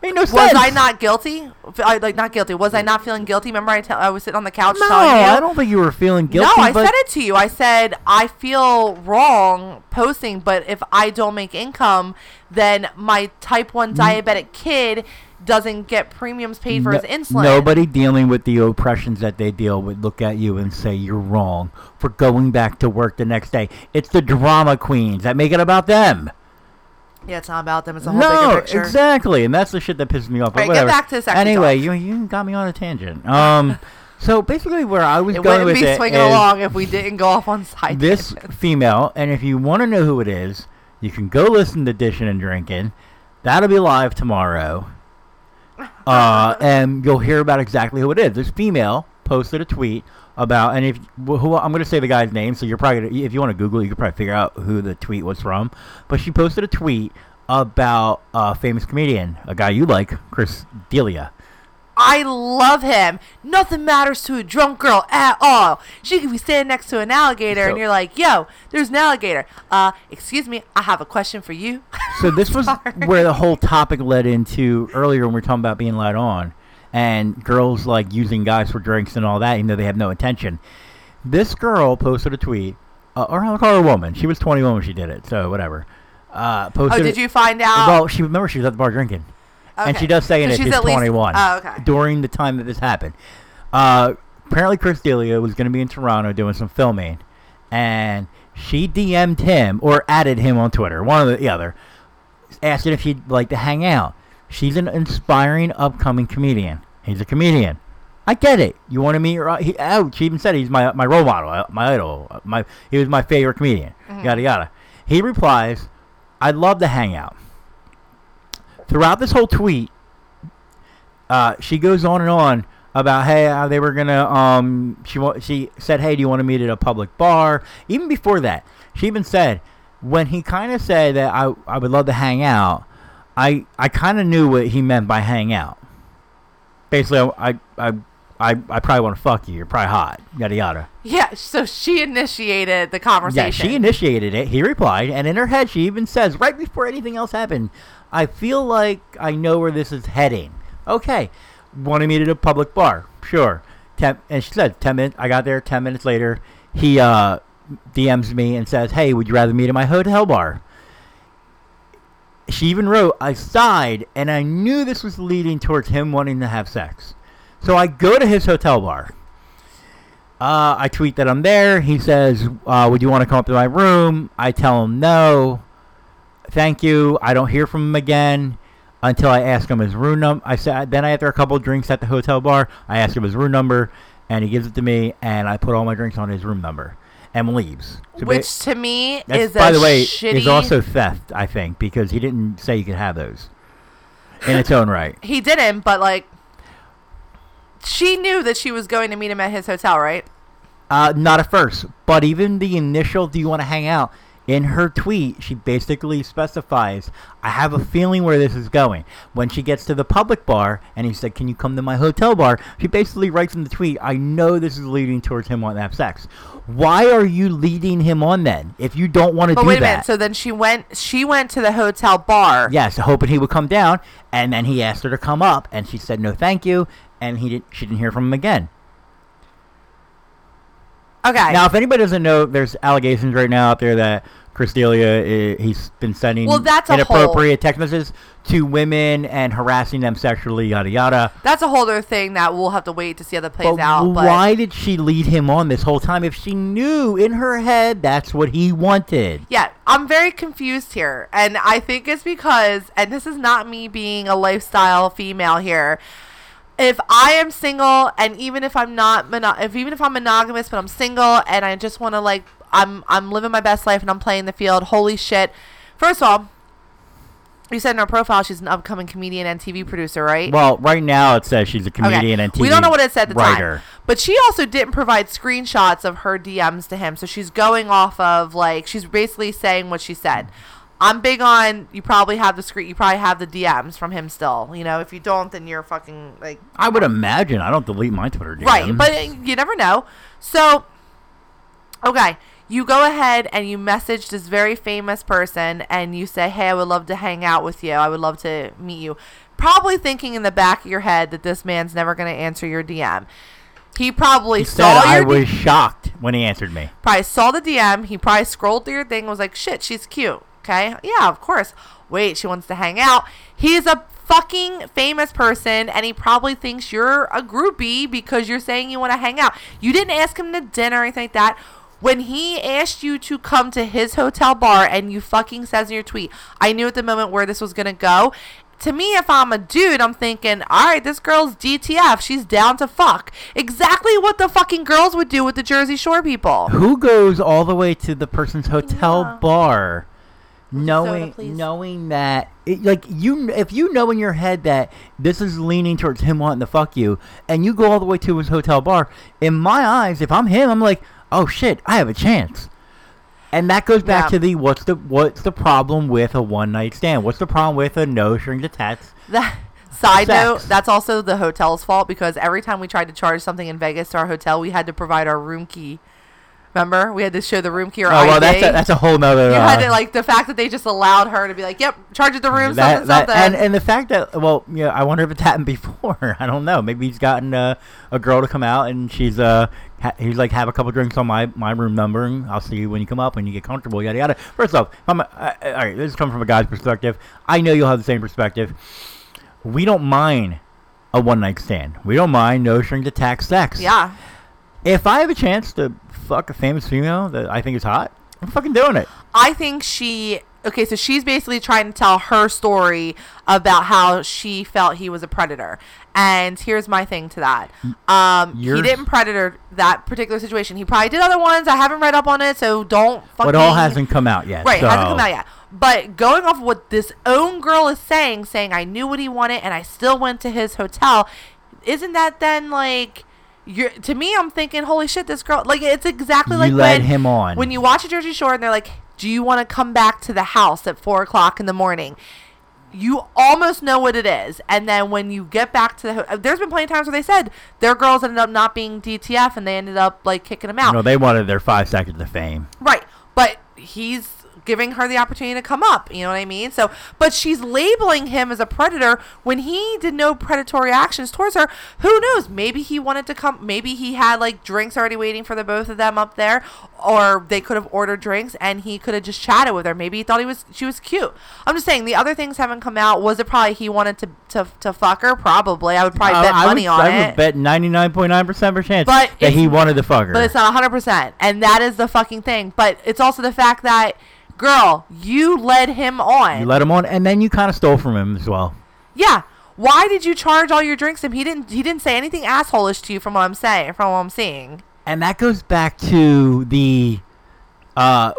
Made no sense. Was I not guilty? Not guilty. Was I not feeling guilty? Remember I was sitting on the couch telling you? No, I don't think you were feeling guilty. No, I said it to you. I said, I feel wrong posting, but if I don't make income, then my type 1 diabetic kid doesn't get premiums paid for his insulin. Nobody dealing with the oppressions that they deal with look at you and say you're wrong for going back to work the next day. It's the drama queens that make it about them. Yeah, it's not about them. It's a whole bigger picture. No, exactly. And that's the shit that pisses me off. All right, whatever. Get back to the second anyway, you got me on a tangent. So basically where I was going with it wouldn't be Swinging Along if we didn't go off on side this tangents. Female, and if you want to know who it is, you can go listen to Dishin' and Drinkin'. That'll be live tomorrow. And you'll hear about exactly who it is. This female posted a tweet about, and I'm going to say the guy's name, so you're probably if you want to Google, you can probably figure out who the tweet was from. But she posted a tweet about a famous comedian, a guy you like, Chris D'Elia. I love him. Nothing matters to a drunk girl at all. She could be standing next to an alligator, and you're like, yo, there's an alligator. Excuse me, I have a question for you. So this was where the whole topic led into earlier when we were talking about being led on and girls like using guys for drinks and all that, even though they have no intention. This girl posted a tweet, or I'll call her a woman. She was 21 when she did it, so whatever. Did you find out? Well, she was at the bar drinking. Okay. And she does say she's at least 21 during the time that this happened. Apparently, Chris D'Elia was going to be in Toronto doing some filming, and she DM'd him or added him on Twitter, one or the other, asking if he'd like to hang out. She's an inspiring, upcoming comedian. He's a comedian. I get it. You want to meet your... she even said he's my role model, my idol. He was my favorite comedian, yada, yada. He replies, I'd love to hang out. Throughout this whole tweet, she goes on and on about, hey, they were going to, she said, hey, do you want to meet at a public bar? Even before that, she even said, when he kind of said that I would love to hang out, I kind of knew what he meant by hang out. Basically, I probably want to fuck you. You're probably hot. Yada, yada. Yeah, so she initiated the conversation. Yeah, she initiated it. He replied, and in her head, she even says, right before anything else happened, I feel like I know where this is heading. Okay. Want to meet at a public bar? Sure. And she said, 10 minutes. I got there 10 minutes later. He DMs me and says, hey, would you rather meet at my hotel bar? She even wrote, I sighed, and I knew this was leading towards him wanting to have sex. So I go to his hotel bar. I tweet that I'm there. He says, would you want to come up to my room? I tell him no. Thank you. I don't hear from him again until I ask him his room number. Then after a couple of drinks at the hotel bar, I ask him his room number, and he gives it to me, and I put all my drinks on his room number and leaves. So which to me is by the way shitty... is also theft, I think, because he didn't say you could have those in its own right. He didn't, but like she knew that she was going to meet him at his hotel, right? Not at first, but even the initial "Do you want to hang out?" in her tweet, she basically specifies, I have a feeling where this is going. When she gets to the public bar, and he said, can you come to my hotel bar? She basically writes in the tweet, I know this is leading towards him wanting to have sex. Why are you leading him on then, if you don't want to do that? But wait a minute, so then she went to the hotel bar. Yes, hoping he would come down, and then he asked her to come up, and she said, no, thank you, and she didn't hear from him again. Okay. Now, if anybody doesn't know, there's allegations right now out there that Chris D'Elia, he's been sending inappropriate text messages to women and harassing them sexually, yada, yada. That's a whole other thing that we'll have to wait to see how that plays out. But why did she lead him on this whole time if she knew in her head that's what he wanted? Yeah, I'm very confused here. And I think it's because, and this is not me being a lifestyle female here, if I am single, and even if I'm not, even if I'm monogamous, but I'm single, and I just want to, like, I'm living my best life, and I'm playing the field. Holy shit! First of all, you said in her profile she's an upcoming comedian and TV producer, right? Well, right now it says she's a comedian and TV. We don't know what it said at the time, but she also didn't provide screenshots of her DMs to him, so she's going off of like she's basically saying what she said. I'm big on you probably have the DMs from him still. You know, if you don't, then you're fucking like. I would imagine I don't delete my Twitter DMs. Right, but you never know. So, okay, you go ahead and you message this very famous person and you say, "Hey, I would love to hang out with you. I would love to meet you." Probably thinking in the back of your head that this man's never going to answer your DM. He probably saw your DM. I was shocked when he answered me. Probably saw the DM. He probably scrolled through your thing and was like, "Shit, she's cute." Okay. Yeah, of course. Wait, she wants to hang out. He's a fucking famous person, and he probably thinks you're a groupie because you're saying you want to hang out. You didn't ask him to dinner or anything like that. When he asked you to come to his hotel bar and you fucking says in your tweet, I knew at the moment where this was going to go. To me, if I'm a dude, I'm thinking, all right, this girl's DTF. She's down to fuck. Exactly what the fucking girls would do with the Jersey Shore people. Who goes all the way to the person's hotel bar? Knowing that, if you know in your head that this is leaning towards him wanting to fuck you, and you go all the way to his hotel bar, in my eyes, if I'm him, I'm like, oh shit, I have a chance. And that goes back to the what's the problem with a one night stand? What's the problem with a no string attached? Side note, that's also the hotel's fault because every time we tried to charge something in Vegas to our hotel, we had to provide our room key. Remember? We had to show the room key or ID. Oh, well, that's a whole nother... You had to, like, the fact that they just allowed her to be like, yep, charge at the room, something. And the fact that, I wonder if it's happened before. I don't know. Maybe he's gotten a girl to come out, and she's... he's like, have a couple drinks on my room number, and I'll see you when you come up, when you get comfortable, yada, yada. First off, all right, this is coming from a guy's perspective. I know you'll have the same perspective. We don't mind a one-night stand. We don't mind no strings attached sex. Yeah. If I have a chance to fuck a famous female that I think is hot, I'm fucking doing it. I think so she's basically trying to tell her story about how she felt he was a predator. And here's my thing to that. He didn't predator that particular situation. He probably did other ones. I haven't read up on it, so don't fucking... But it all hasn't come out yet. Right, so. It hasn't come out yet. But going off what this own girl is saying I knew what he wanted and I still went to his hotel, isn't that then like... To me, I'm thinking, holy shit, this girl, like, it's exactly like when you watch a Jersey Shore and they're like, do you want to come back to the house at 4:00 in the morning? You almost know what it is. And then when you get back to there's been plenty of times where they said their girls ended up not being DTF and they ended up like kicking them out. No, they wanted their 5 seconds of fame. Right. But he's giving her the opportunity to come up. You know what I mean? So, but she's labeling him as a predator when he did no predatory actions towards her. Who knows? Maybe he wanted to come. Maybe he had like drinks already waiting for the both of them up there, or they could have ordered drinks and he could have just chatted with her. Maybe he thought she was cute. I'm just saying the other things haven't come out. Was it probably he wanted to fuck her? Probably. I would probably bet money on it. I would bet 99.9% of chance that he wanted to fuck her. But it's not 100%. And that is the fucking thing. But it's also the fact that girl, you led him on. You led him on, and then you kind of stole from him as well. Yeah. Why did you charge all your drinks? And he didn't say anything asshole-ish to you from what I'm seeing. And that goes back to the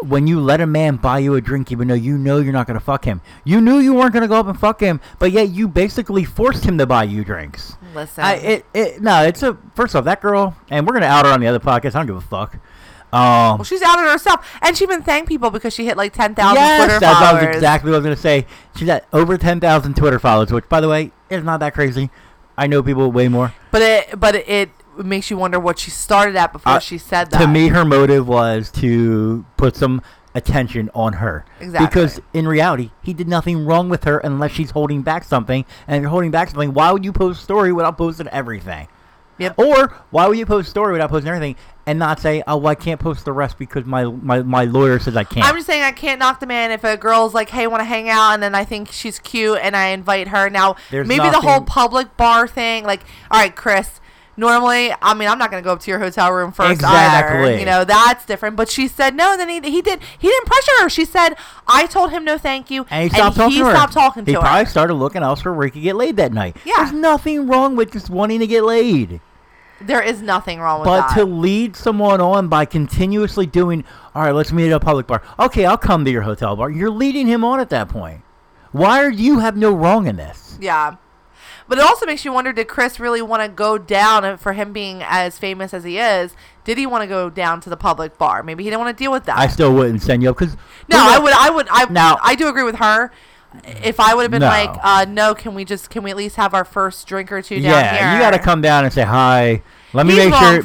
when you let a man buy you a drink even though you know you're not going to fuck him. You knew you weren't going to go up and fuck him, but yet you basically forced him to buy you drinks. Listen. First off, that girl, and we're going to out her on the other podcast. I don't give a fuck. Well, she's outed herself, and she even thanked people because she hit like 10,000 Twitter followers. Yes, that was exactly what I was going to say. She's at over 10,000 Twitter followers, which, by the way, is not that crazy. I know people way more. But it makes you wonder what she started at before she said that. To me, her motive was to put some attention on her. Exactly. Because in reality, he did nothing wrong with her unless she's holding back something. And if you're holding back something, why would you post a story without posting everything? Yep. Or why would you post a story without posting everything and not say, oh, well, I can't post the rest because my lawyer says I can't. I'm just saying I can't knock the man if a girl's like, hey, want to hang out, and then I think she's cute and I invite her. Now, the whole public bar thing, like, all right, Chris, normally, I mean, I'm not going to go up to your hotel room first either. You know, that's different. But she said no, then he didn't pressure her. She said, I told him no thank you, and he stopped talking to her. He probably started looking elsewhere where he could get laid that night. Yeah. There's nothing wrong with just wanting to get laid. There is nothing wrong with that. But to lead someone on by continuously doing, all right, let's meet at a public bar. Okay, I'll come to your hotel bar. You're leading him on at that point. Why do you have no wrong in this? Yeah. But it also makes you wonder, did Chris really want to go down, and for him being as famous as he is, did he want to go down to the public bar? Maybe he didn't want to deal with that. I still wouldn't send you up. Cause no, I do agree with her. If I would have been no, can we at least have our first drink or two down here? Yeah, you got to come down and say, hi, let me make sure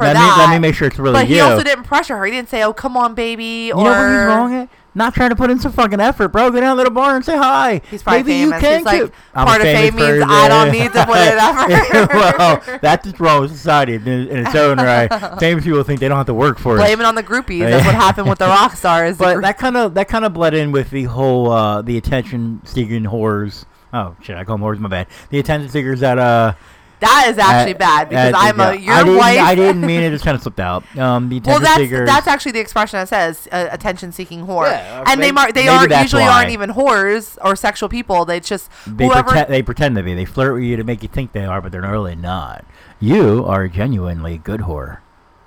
it's really you. But he also didn't pressure her. He didn't say, oh, come on, baby. Or, you know what he's wrong at? Not trying to put in some fucking effort, bro. Go down to the bar and say hi. He's probably maybe famous. You can. He's like, part of fame means I don't need to put in effort. Well, that's just wrong with society in its own right. Famous people think they don't have to work for it. Blame it on the groupies. That's what happened with the rock stars. But that kind of bled in with the whole the attention-seeking whores. Oh shit, I call them whores. My bad. The attention seekers that That is actually bad because your wife. I didn't mean it. Just kind of slipped out. The attention seekers. That's actually the expression that says attention-seeking whore. Yeah, and they usually aren't even whores or sexual people. They just they pretend to be. They flirt with you to make you think they are, but they're really not. You are a genuinely good whore.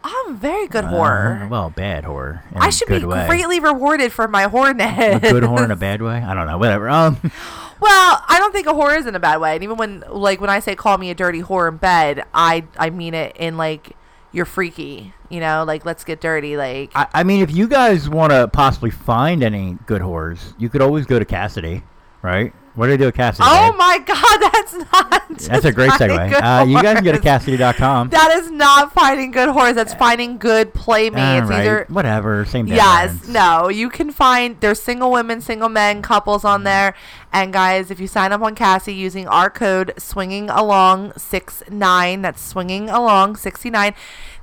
I'm a very good whore. Well, bad whore. I should be greatly rewarded for my whoreness. A good whore in a bad way? I don't know. Whatever. Well, I don't think a whore is in a bad way. And even when I say call me a dirty whore in bed, I mean it in like you're freaky, you know, like let's get dirty. Like I mean, if you guys want to possibly find any good whores, you could always go to Kasidie, right? What do they do at Kasidie? Oh, babe? My God, that's not. That's a great segue. You guys can go to Kasidie.com. That is not finding good whores. That's finding good playmates. Right. Either whatever, same thing. Yes, no, you can find. There's single women, single men, couples on there. And guys, if you sign up on Kasidie using our code SWINGINGALONG69, that's SWINGINGALONG69,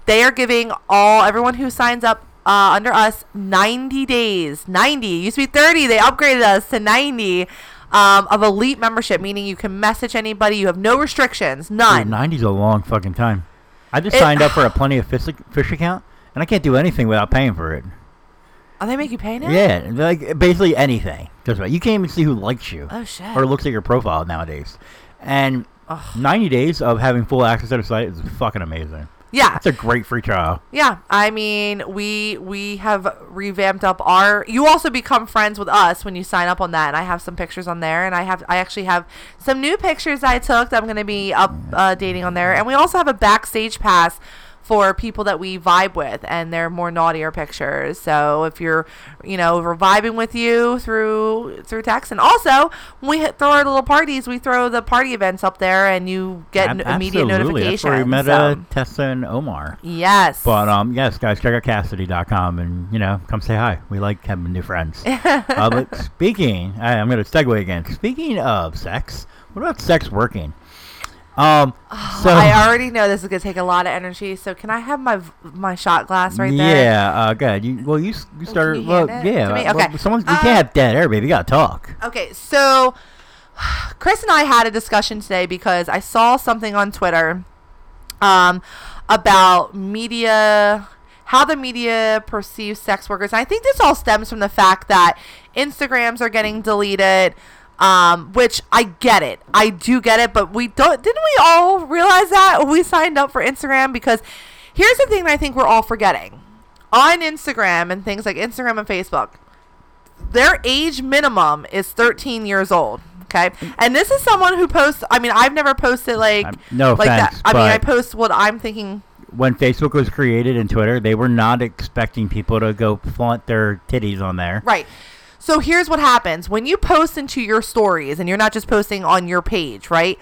they are giving everyone who signs up under us 90 days. 90 used to be 30. They upgraded us to 90. Of elite membership, meaning you can message anybody. You have no restrictions, none. 90's a long fucking time. I just signed up for a Plenty of Fish account, and I can't do anything without paying for it. Oh, they make you pay now? Yeah, like basically anything. Just about. You can't even see who likes you. Oh, shit. Or looks at your profile nowadays. And 90 days of having full access to the site is fucking amazing. Yeah. It's a great free trial. Yeah. I mean, we have revamped up you also become friends with us when you sign up on that. And I have some pictures on there, and I actually have some new pictures I took that I'm going to be updating on there. And we also have a backstage pass for people that we vibe with, and they're more naughtier pictures. So if we're vibing with you through text, and also when we throw our little parties, we throw the party events up there, and you get immediate notifications. That's where we met Tessa and Omar. Yes. But yes, guys, check out Kasidie.com and come say hi. We like having new friends. But speaking, I'm going to segue again. Speaking of sex, what about sex working? I already know this is going to take a lot of energy, so can I have my shot glass right there? Yeah, good. You started. Well, yeah. Okay. We can't have dead air, baby. You got to talk. Okay, so Chris and I had a discussion today because I saw something on Twitter about media, how the media perceives sex workers. And I think this all stems from the fact that Instagrams are getting deleted. Which I get it. I do get it, but didn't we all realize that when we signed up for Instagram? Because here's the thing that I think we're all forgetting. On Instagram and things like Instagram and Facebook, their age minimum is 13 years old. Okay. And this is someone who posts, I mean, I've never posted like that. I mean, I post what I'm thinking. When Facebook was created and Twitter, they were not expecting people to go flaunt their titties on there. Right. So here's what happens when you post into your stories, and you're not just posting on your page, right?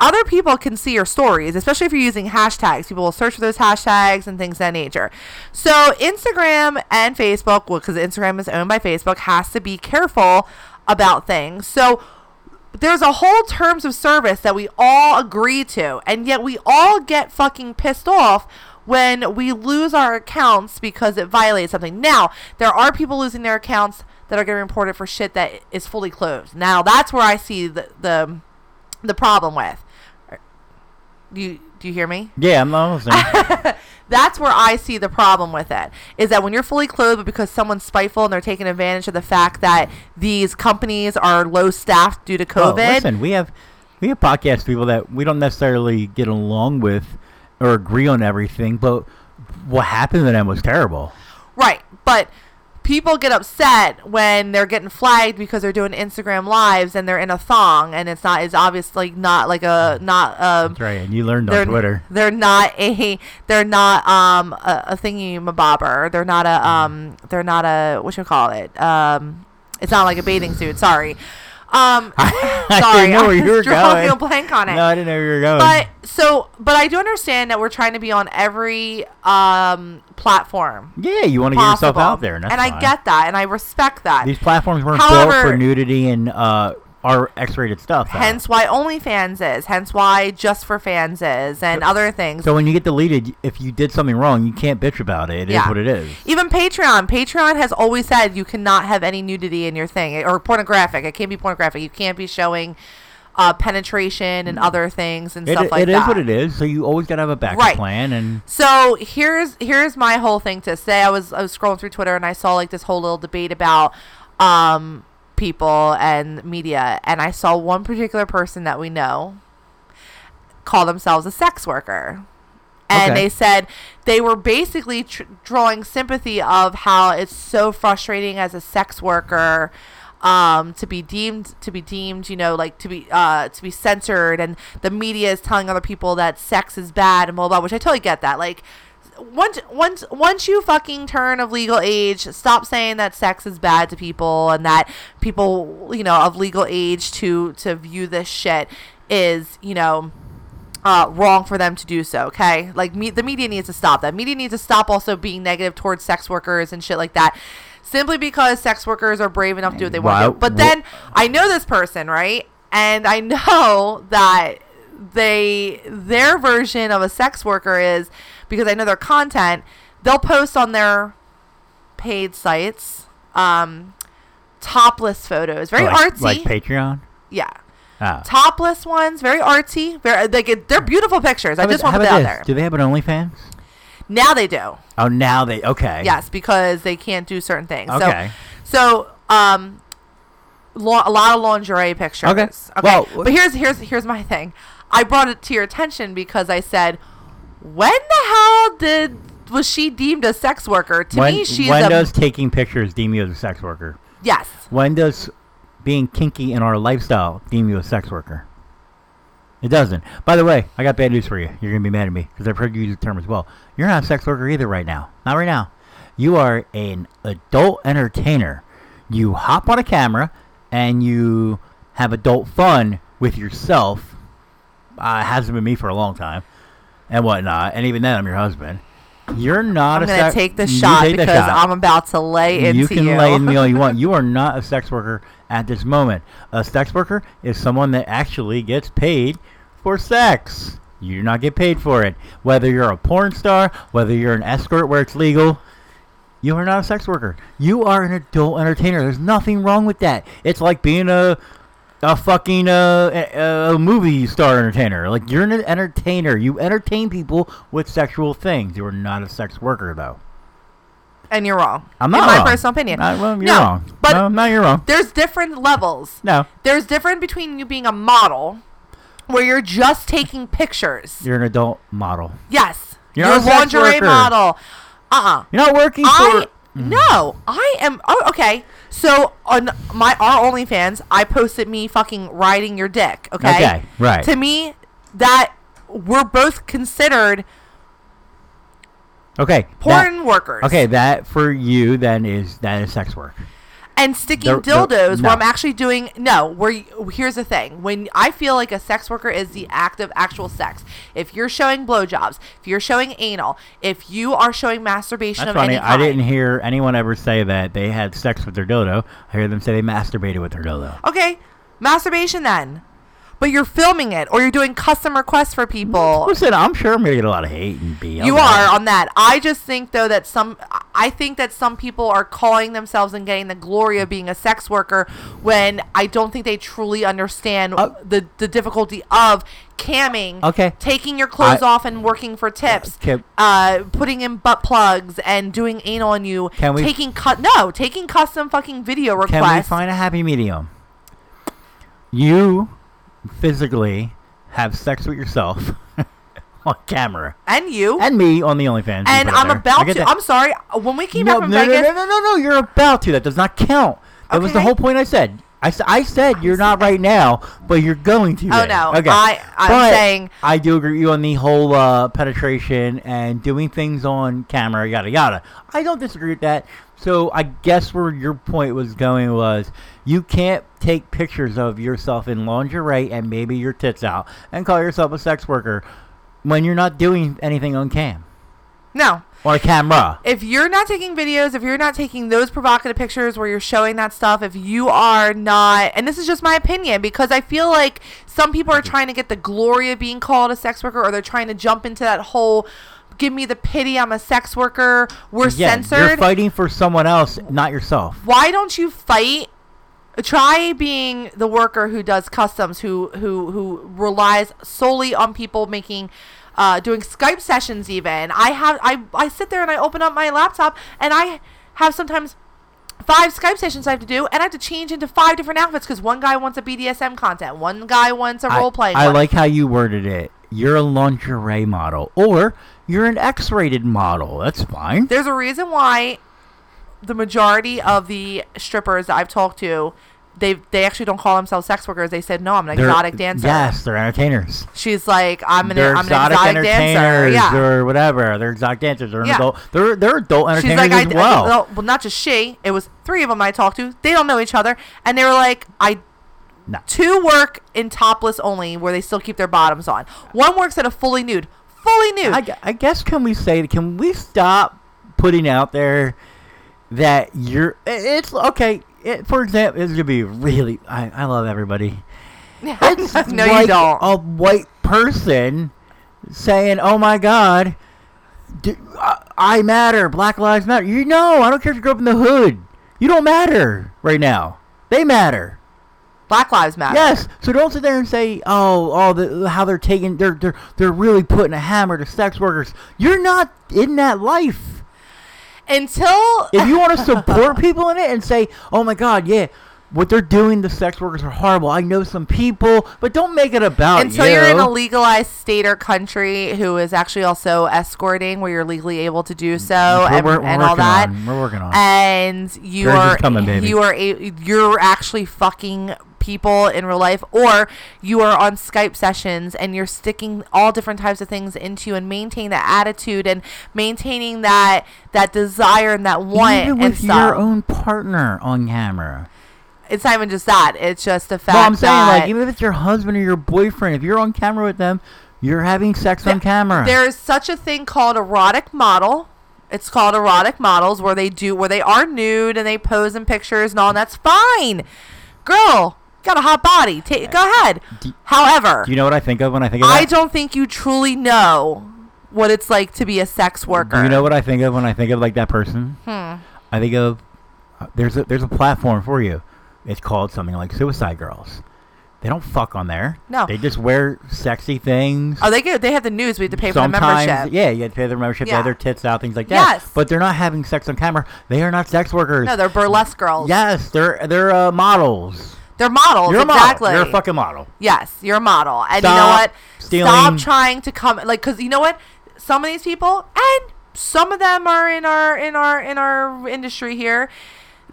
Other people can see your stories, especially if you're using hashtags. People will search for those hashtags and things of that nature. So Instagram and Facebook, because Instagram is owned by Facebook, has to be careful about things. So But there's a whole terms of service that we all agree to, and yet we all get fucking pissed off when we lose our accounts because it violates something. Now, there are people losing their accounts that are going to be reported for shit that is fully closed. Now, that's where I see the problem with. Do you hear me? Yeah, I'm almost there. That's where I see the problem with it, is that when you're fully clothed, but because someone's spiteful and they're taking advantage of the fact that these companies are low staffed due to COVID. Well, listen, we have podcast people that we don't necessarily get along with or agree on everything, but what happened to them was terrible. Right, but people get upset when they're getting flagged because they're doing Instagram lives and they're in a thong, and it's not as obviously That's right, and you learned on Twitter. They're not a thingy mabobber. They're not a what you call it? It's not like a bathing suit. Sorry. I didn't know where you were going. A blank on it. No, I didn't know where you were going. But I do understand that we're trying to be on every platform. Yeah, you want to get yourself out there, and I get that, and I respect that. These platforms weren't built for nudity and our X-rated stuff. Hence why OnlyFans is. Hence why Just for Fans is, and other things. So when you get deleted, if you did something wrong, you can't bitch about it. It is what it is. Even Patreon. Patreon has always said you cannot have any nudity in your thing, or pornographic. It can't be pornographic. You can't be showing penetration and other things and stuff like that. It is what it is. So you always got to have a backup plan. And so here's my whole thing to say. I was scrolling through Twitter and I saw like this whole little debate about people and media, and I saw one particular person that we know call themselves a sex worker, and they said they were basically drawing sympathy of how it's so frustrating as a sex worker to be deemed, you know, like to be censored, and the media is telling other people that sex is bad and blah blah, which I totally get that. Like, Once you fucking turn of legal age, stop saying that sex is bad to people, and that people, you know, of legal age to view this shit is, you know, wrong for them to do so. Okay, like the media needs to stop that. Media needs to stop also being negative towards sex workers and shit like that, simply because sex workers are brave enough to do what they want to do. But then I know this person, right, and I know that their version of a sex worker is, because I know their content, they'll post on their paid sites topless photos, very artsy, like Patreon. Yeah, topless ones, very artsy. They're beautiful pictures. I just want to put it out there. Do they have an OnlyFans? Now they do. Oh, now they Yes, because they can't do certain things. Okay. So a lot of lingerie pictures. Okay. Well, but here's my thing. I brought it to your attention because I said, when the hell was she deemed a sex worker? When does taking pictures deem you as a sex worker? Yes. When does being kinky in our lifestyle deem you a sex worker? It doesn't. By the way, I got bad news for you. You're going to be mad at me because I've heard you use the term as well. You're not a sex worker either right now. Not right now. You are an adult entertainer. You hop on a camera and you have adult fun with yourself. It hasn't been me for a long time. And whatnot, and even then, I'm your husband. You're not. I'm gonna take the shot because I'm about to lay into you. You can lay in me all you want. You are not a sex worker at this moment. A sex worker is someone that actually gets paid for sex. You do not get paid for it. Whether you're a porn star, whether you're an escort where it's legal, you are not a sex worker. You are an adult entertainer. There's nothing wrong with that. It's like being a fucking movie star entertainer. Like, you're an entertainer. You entertain people with sexual things. You are not a sex worker, though. And you're wrong. I'm not wrong. In my personal opinion. You're wrong. But you're wrong. There's different levels. No. There's different between you being a model, where you're just taking pictures. You're an adult model. Yes. You're a lingerie model. You're not working for... No, I am. Oh, okay. So on our OnlyFans, I posted me fucking riding your dick. Okay, right. To me, that we're both considered porn workers. Okay, that for you then is sex work. And sticking dildos where I'm actually doing here's the thing. When I feel like a sex worker is the act of actual sex. If you're showing blowjobs, if you're showing anal, if you are showing masturbation of any kind. I didn't hear anyone ever say that they had sex with their dildo. I hear them say they masturbated with their dildo. Okay. Masturbation then. But you're filming it, or you're doing custom requests for people. Listen, I'm sure I'm going to get a lot of hate and BS. You are on that. I just think, though, that some people are calling themselves and getting the glory of being a sex worker when I don't think they truly understand the difficulty of camming, taking your clothes off and working for tips, putting in butt plugs and doing anal on you, taking custom fucking video requests. Can we find a happy medium? You physically have sex with yourself on camera, and you and me on the OnlyFans, and I'm about to. I'm sorry. When we came back from Vegas, no. You're about to. That does not count. That was the whole point. I said you're not right now, but you're going to. Oh no. Okay. I'm saying I do agree with you on the whole penetration and doing things on camera, yada yada. I don't disagree with that. So I guess where your point was going was you can't take pictures of yourself in lingerie and maybe your tits out and call yourself a sex worker when you're not doing anything on cam. No. Or camera. If you're not taking videos, if you're not taking those provocative pictures where you're showing that stuff, if you are not, and this is just my opinion, because I feel like some people are trying to get the glory of being called a sex worker, or they're trying to jump into that whole give me the pity, I'm a sex worker, we're censored. You're fighting for someone else, not yourself. Why don't you fight? Try being the worker who does customs, who relies solely on people making doing Skype sessions even. I sit there and I open up my laptop and I have sometimes 5 Skype sessions I have to do, and I have to change into 5 different outfits because one guy wants a BDSM content, one guy wants a role-playing one. I like how you worded it. You're a lingerie model, or you're an X-rated model. That's fine. There's a reason why the majority of the strippers that I've talked to, they actually don't call themselves sex workers. They said, no, I'm an exotic dancer. Yes, they're entertainers. She's like, I'm an exotic dancer. Yeah. Or whatever. They're exotic dancers. They're an adult. They're adult entertainers. She's like, well, not just she. It was 3 of them I talked to. They don't know each other. And they were like, two work in topless only, where they still keep their bottoms on. One works at a fully nude. Fully nude. I guess can we stop putting out there that it's okay. For example, this is gonna be really. I love everybody. It's no, like you don't. A white person saying, "Oh my God, I matter. Black lives matter." You know, I don't care if you grew up in the hood. You don't matter right now. They matter. Black lives matter. Yes. So don't sit there and say, how they're taking, they're really putting a hammer to sex workers. You're not in that life. If you want to support people in it and say, oh my God, yeah, what they're doing to sex workers are horrible. I know some people, but don't make it about you're in a legalized state or country who is actually also escorting, where you're legally able to do so, and all that. We're working on. And you're actually fucking people in real life, or you are on Skype sessions and you're sticking all different types of things into you, and maintain that attitude and maintaining that desire and that want. Even with your own partner on camera. It's not even just that. It's just the fact that even if it's your husband or your boyfriend, if you're on camera with them, you're having sex on camera. There is such a thing called erotic model. It's called erotic models, where they are nude and they pose in pictures and all, and that's fine. Girl, got a hot body. Go ahead. However, do you know what I think of when I think of that? I don't think you truly know what it's like to be a sex worker. Do you know what I think of when I think of like that person? I think of there's a platform for you. It's called something like Suicide Girls. They don't fuck on there. No. They just wear sexy things. Oh, they do. They have the nudes. We have to pay for the membership. Yeah, you have to pay for the membership. Yeah. They have their tits out, things like that. Yes. But they're not having sex on camera. They are not sex workers. No, they're burlesque girls. Yes, they're models. They're models. You're exactly. Model. You're a fucking model. Yes, you're a model. And you know what? Stop trying to come, because you know what? Some of these people, and some of them are in our industry here.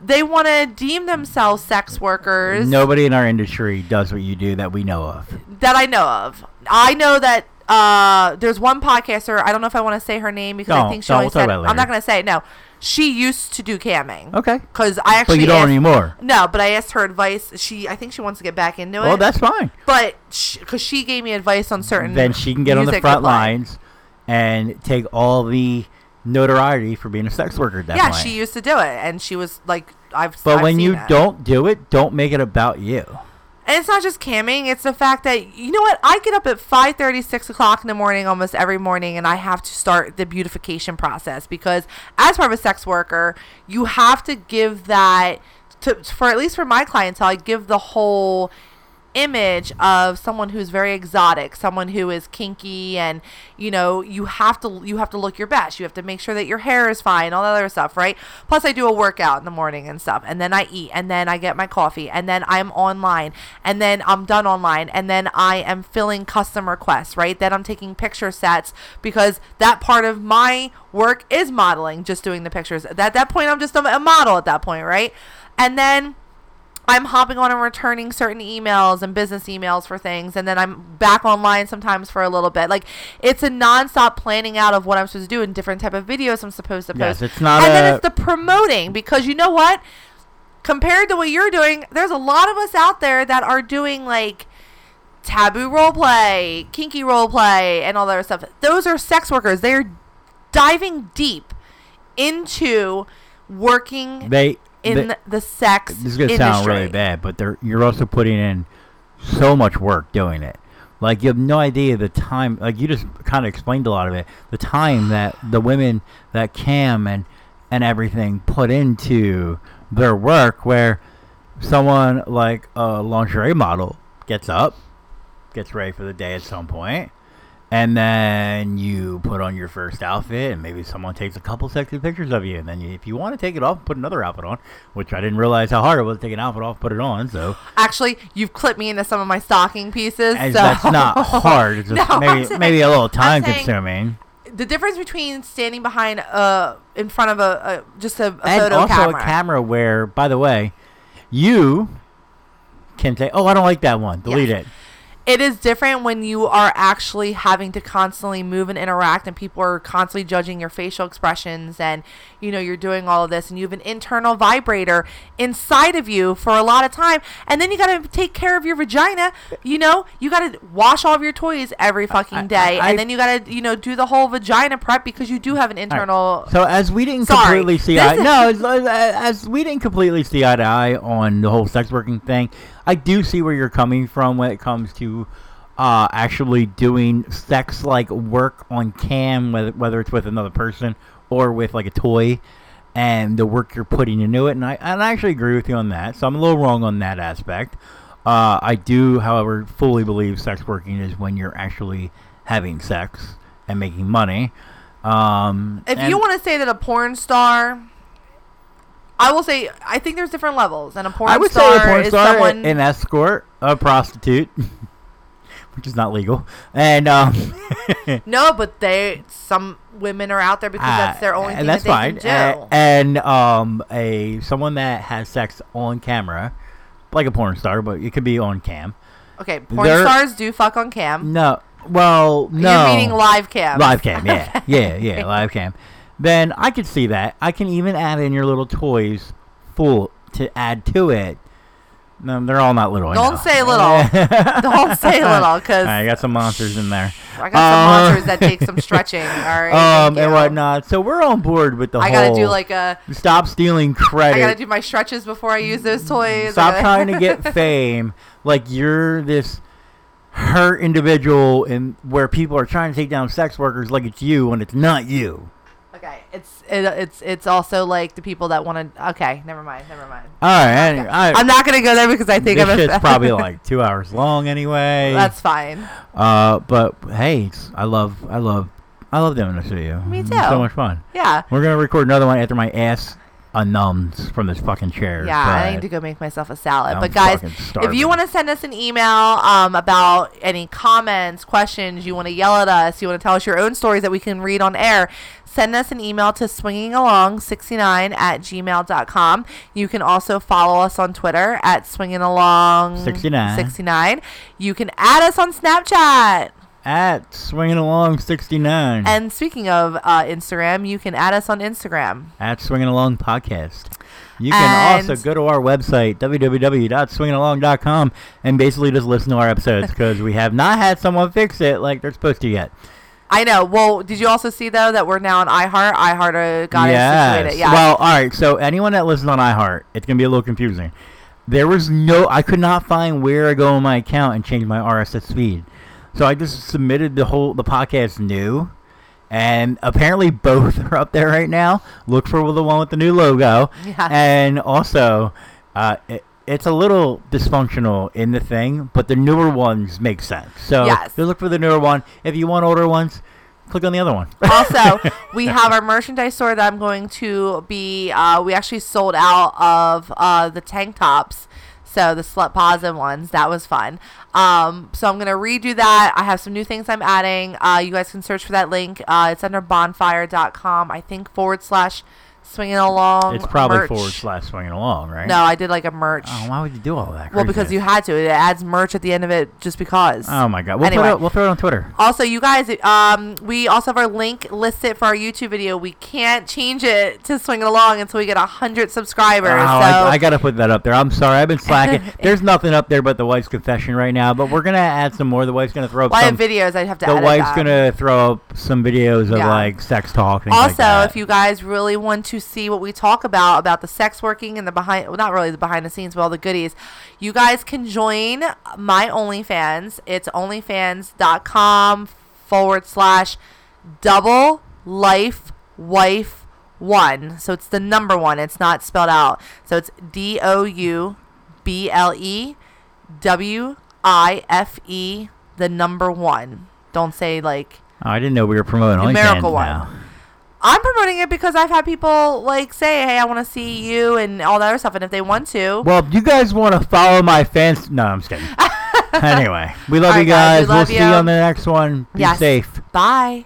They want to deem themselves sex workers. Nobody in our industry does what you do that we know of. That I know of. I know that there's one podcaster. I don't know if I want to say her name because I think she only said. I'm not going to say it. No. She used to do camming. Okay. Because I actually. But you don't anymore. No, but I asked her advice. I think she wants to get back into it. Well, that's fine. But because she gave me advice on certain. Then she can get on the front lines and take all the notoriety for being a sex worker at that point. She used to do it, and she was like, I've seen it. But when you don't do it, don't make it about you. And it's not just camming. It's the fact that, you know what? I get up at 5:30, 6 o'clock in the morning almost every morning, and I have to start the beautification process because as part of a sex worker, you have to give that, for at least for my clientele, I give the whole image of someone who's very exotic, someone who is kinky, and you know, you have to look your best. You have to make sure that your hair is fine, all that other stuff, right? Plus I do a workout in the morning and stuff, and then I eat, and then I get my coffee, and then I'm online, and then I'm done online, and then I am filling custom requests, right? Then I'm taking picture sets because that part of my work is modeling, just doing the pictures. At that point I'm just a model at that point, right? And then I'm hopping on and returning certain emails and business emails for things. And then I'm back online sometimes for a little bit. Like, it's a nonstop planning out of what I'm supposed to do and different type of videos I'm supposed to post. Yes, it's not and then it's the promoting, because you know what? Compared to what you're doing, there's a lot of us out there that are doing like taboo role play, kinky role play, and all that other stuff. Those are sex workers. They're diving deep into working in the sex industry. This is going to sound really bad, but you're also putting in so much work doing it. Like, you have no idea the time. Like, you just kind of explained a lot of it. The time that the women that cam and everything put into their work, where someone like a lingerie model gets up, gets ready for the day at some point, and then you put on your first outfit, and maybe someone takes a couple sexy pictures of you. And then if you want to take it off, put another outfit on, which I didn't realize how hard it was to take an outfit off, put it on. So actually, you've clipped me into some of my stocking pieces. So. That's not hard. It's just maybe a little time-consuming. The difference between standing behind, in front of a photo camera. And also a camera where, by the way, you can say, oh, I don't like that one. Delete it. It is different when you are actually having to constantly move and interact, and people are constantly judging your facial expressions, and you know, you're doing all of this, and you have an internal vibrator inside of you for a lot of time, and then you got to take care of your vagina. You know, you got to wash all of your toys every fucking day, and then you got to, you know, do the whole vagina prep because you do have an internal. Right. So as we didn't completely see eye, as we didn't completely see eye to eye on the whole sex working thing, I do see where you're coming from when it comes to actually doing sex-like work on cam, whether it's with another person or with, like, a toy, and the work you're putting into it. And I actually agree with you on that, so I'm a little wrong on that aspect. I do, however, fully believe sex working is when you're actually having sex and making money. If you want to say that a porn star... I will say, I think there's different levels. And a porn star is someone... an escort, a prostitute, which is not legal. And no, but some women are out there because that's their only thing that they can do. And someone that has sex on camera, like a porn star, but it could be on cam. Okay, porn stars do fuck on cam. No, well, no. You're meaning live cam. Live cam, yeah. Yeah, live cam. Then I could see that. I can even add in your little toys to add to it. No, they're all not little. Don't say little. Don't say little, because I got some monsters in there. I got some monsters that take some stretching. All right, and whatnot. So we're on board with the whole. I gotta do like a stop stealing credit. I gotta do my stretches before I use those toys. Stop trying to get fame. Like you're this hurt individual, and where people are trying to take down sex workers like it's you when it's not you. Okay, it's also like the people that want to. Okay, never mind. All right, anyway, okay. I'm not gonna go there because I think this shit's probably like 2 hours long anyway. That's fine. But hey, I love doing this video. Me too. It's so much fun. Yeah, we're gonna record another one after my ass numbs from this fucking chair. Yeah, I need to go make myself a salad. But guys, if you want to send us an email about any comments, questions, you want to yell at us, you want to tell us your own stories that we can read on air. Send us an email to swingingalong69@gmail.com. You can also follow us on Twitter at swingingalong69. You can add us on Snapchat at swingingalong69. And speaking of Instagram, you can add us on Instagram at swingingalongpodcast. You can also go to our website, www.swingingalong.com, and basically just listen to our episodes because we have not had someone fix it like they're supposed to yet. I know. Well, did you also see, though, that we're now on iHeart? iHeart got it situated. Yeah. Well, all right. So anyone that listens on iHeart, it's going to be a little confusing. There was no, I could not find where I go in my account and change my RSS feed. So I just submitted the podcast new, and apparently both are up there right now. Look for the one with the new logo. Yeah. And also, it's a little dysfunctional in the thing, but the newer ones make sense. So yes. You look for the newer one. If you want older ones, click on the other one. Also, we have our merchandise store that I'm going to be, we actually sold out of the tank tops. So the slut positive ones, that was fun. So I'm going to redo that. I have some new things I'm adding. You guys can search for that link. It's under bonfire.com, I think, /swinging along. It's probably merch. /swinging along, right? No, I did like a merch. Oh, why would you do all that? Well, because you had to. It adds merch at the end of it just because. Oh, my God. We'll throw it on Twitter. Also, you guys, we also have our link listed for our YouTube video. We can't change it to Swinging Along until we get 100 subscribers. Oh, so. I got to put that up there. I'm sorry. I've been slacking. There's nothing up there but the wife's confession right now, but we're going to add some more. The wife's going to throw up some. I have videos. I'd have to edit that. The wife's going to throw up some videos of, like, sex talk. Things also, like that. If you guys really want to see what we talk about the sex working and the behind, well, not really the behind the scenes, but all the goodies, you guys can join my OnlyFans. It's onlyfans.com/doublelifewife1. So it's the number one. It's not spelled out. So it's DOUBLEWIFE, the number one. Don't say like. Oh, I didn't know we were promoting OnlyFans now. I'm promoting it because I've had people like say, hey, I want to see you and all that other stuff. And if they want to. Well, if you guys want to follow my fans. No, I'm just kidding. Anyway, we love you guys. We'll see you on the next one. Be safe. Bye.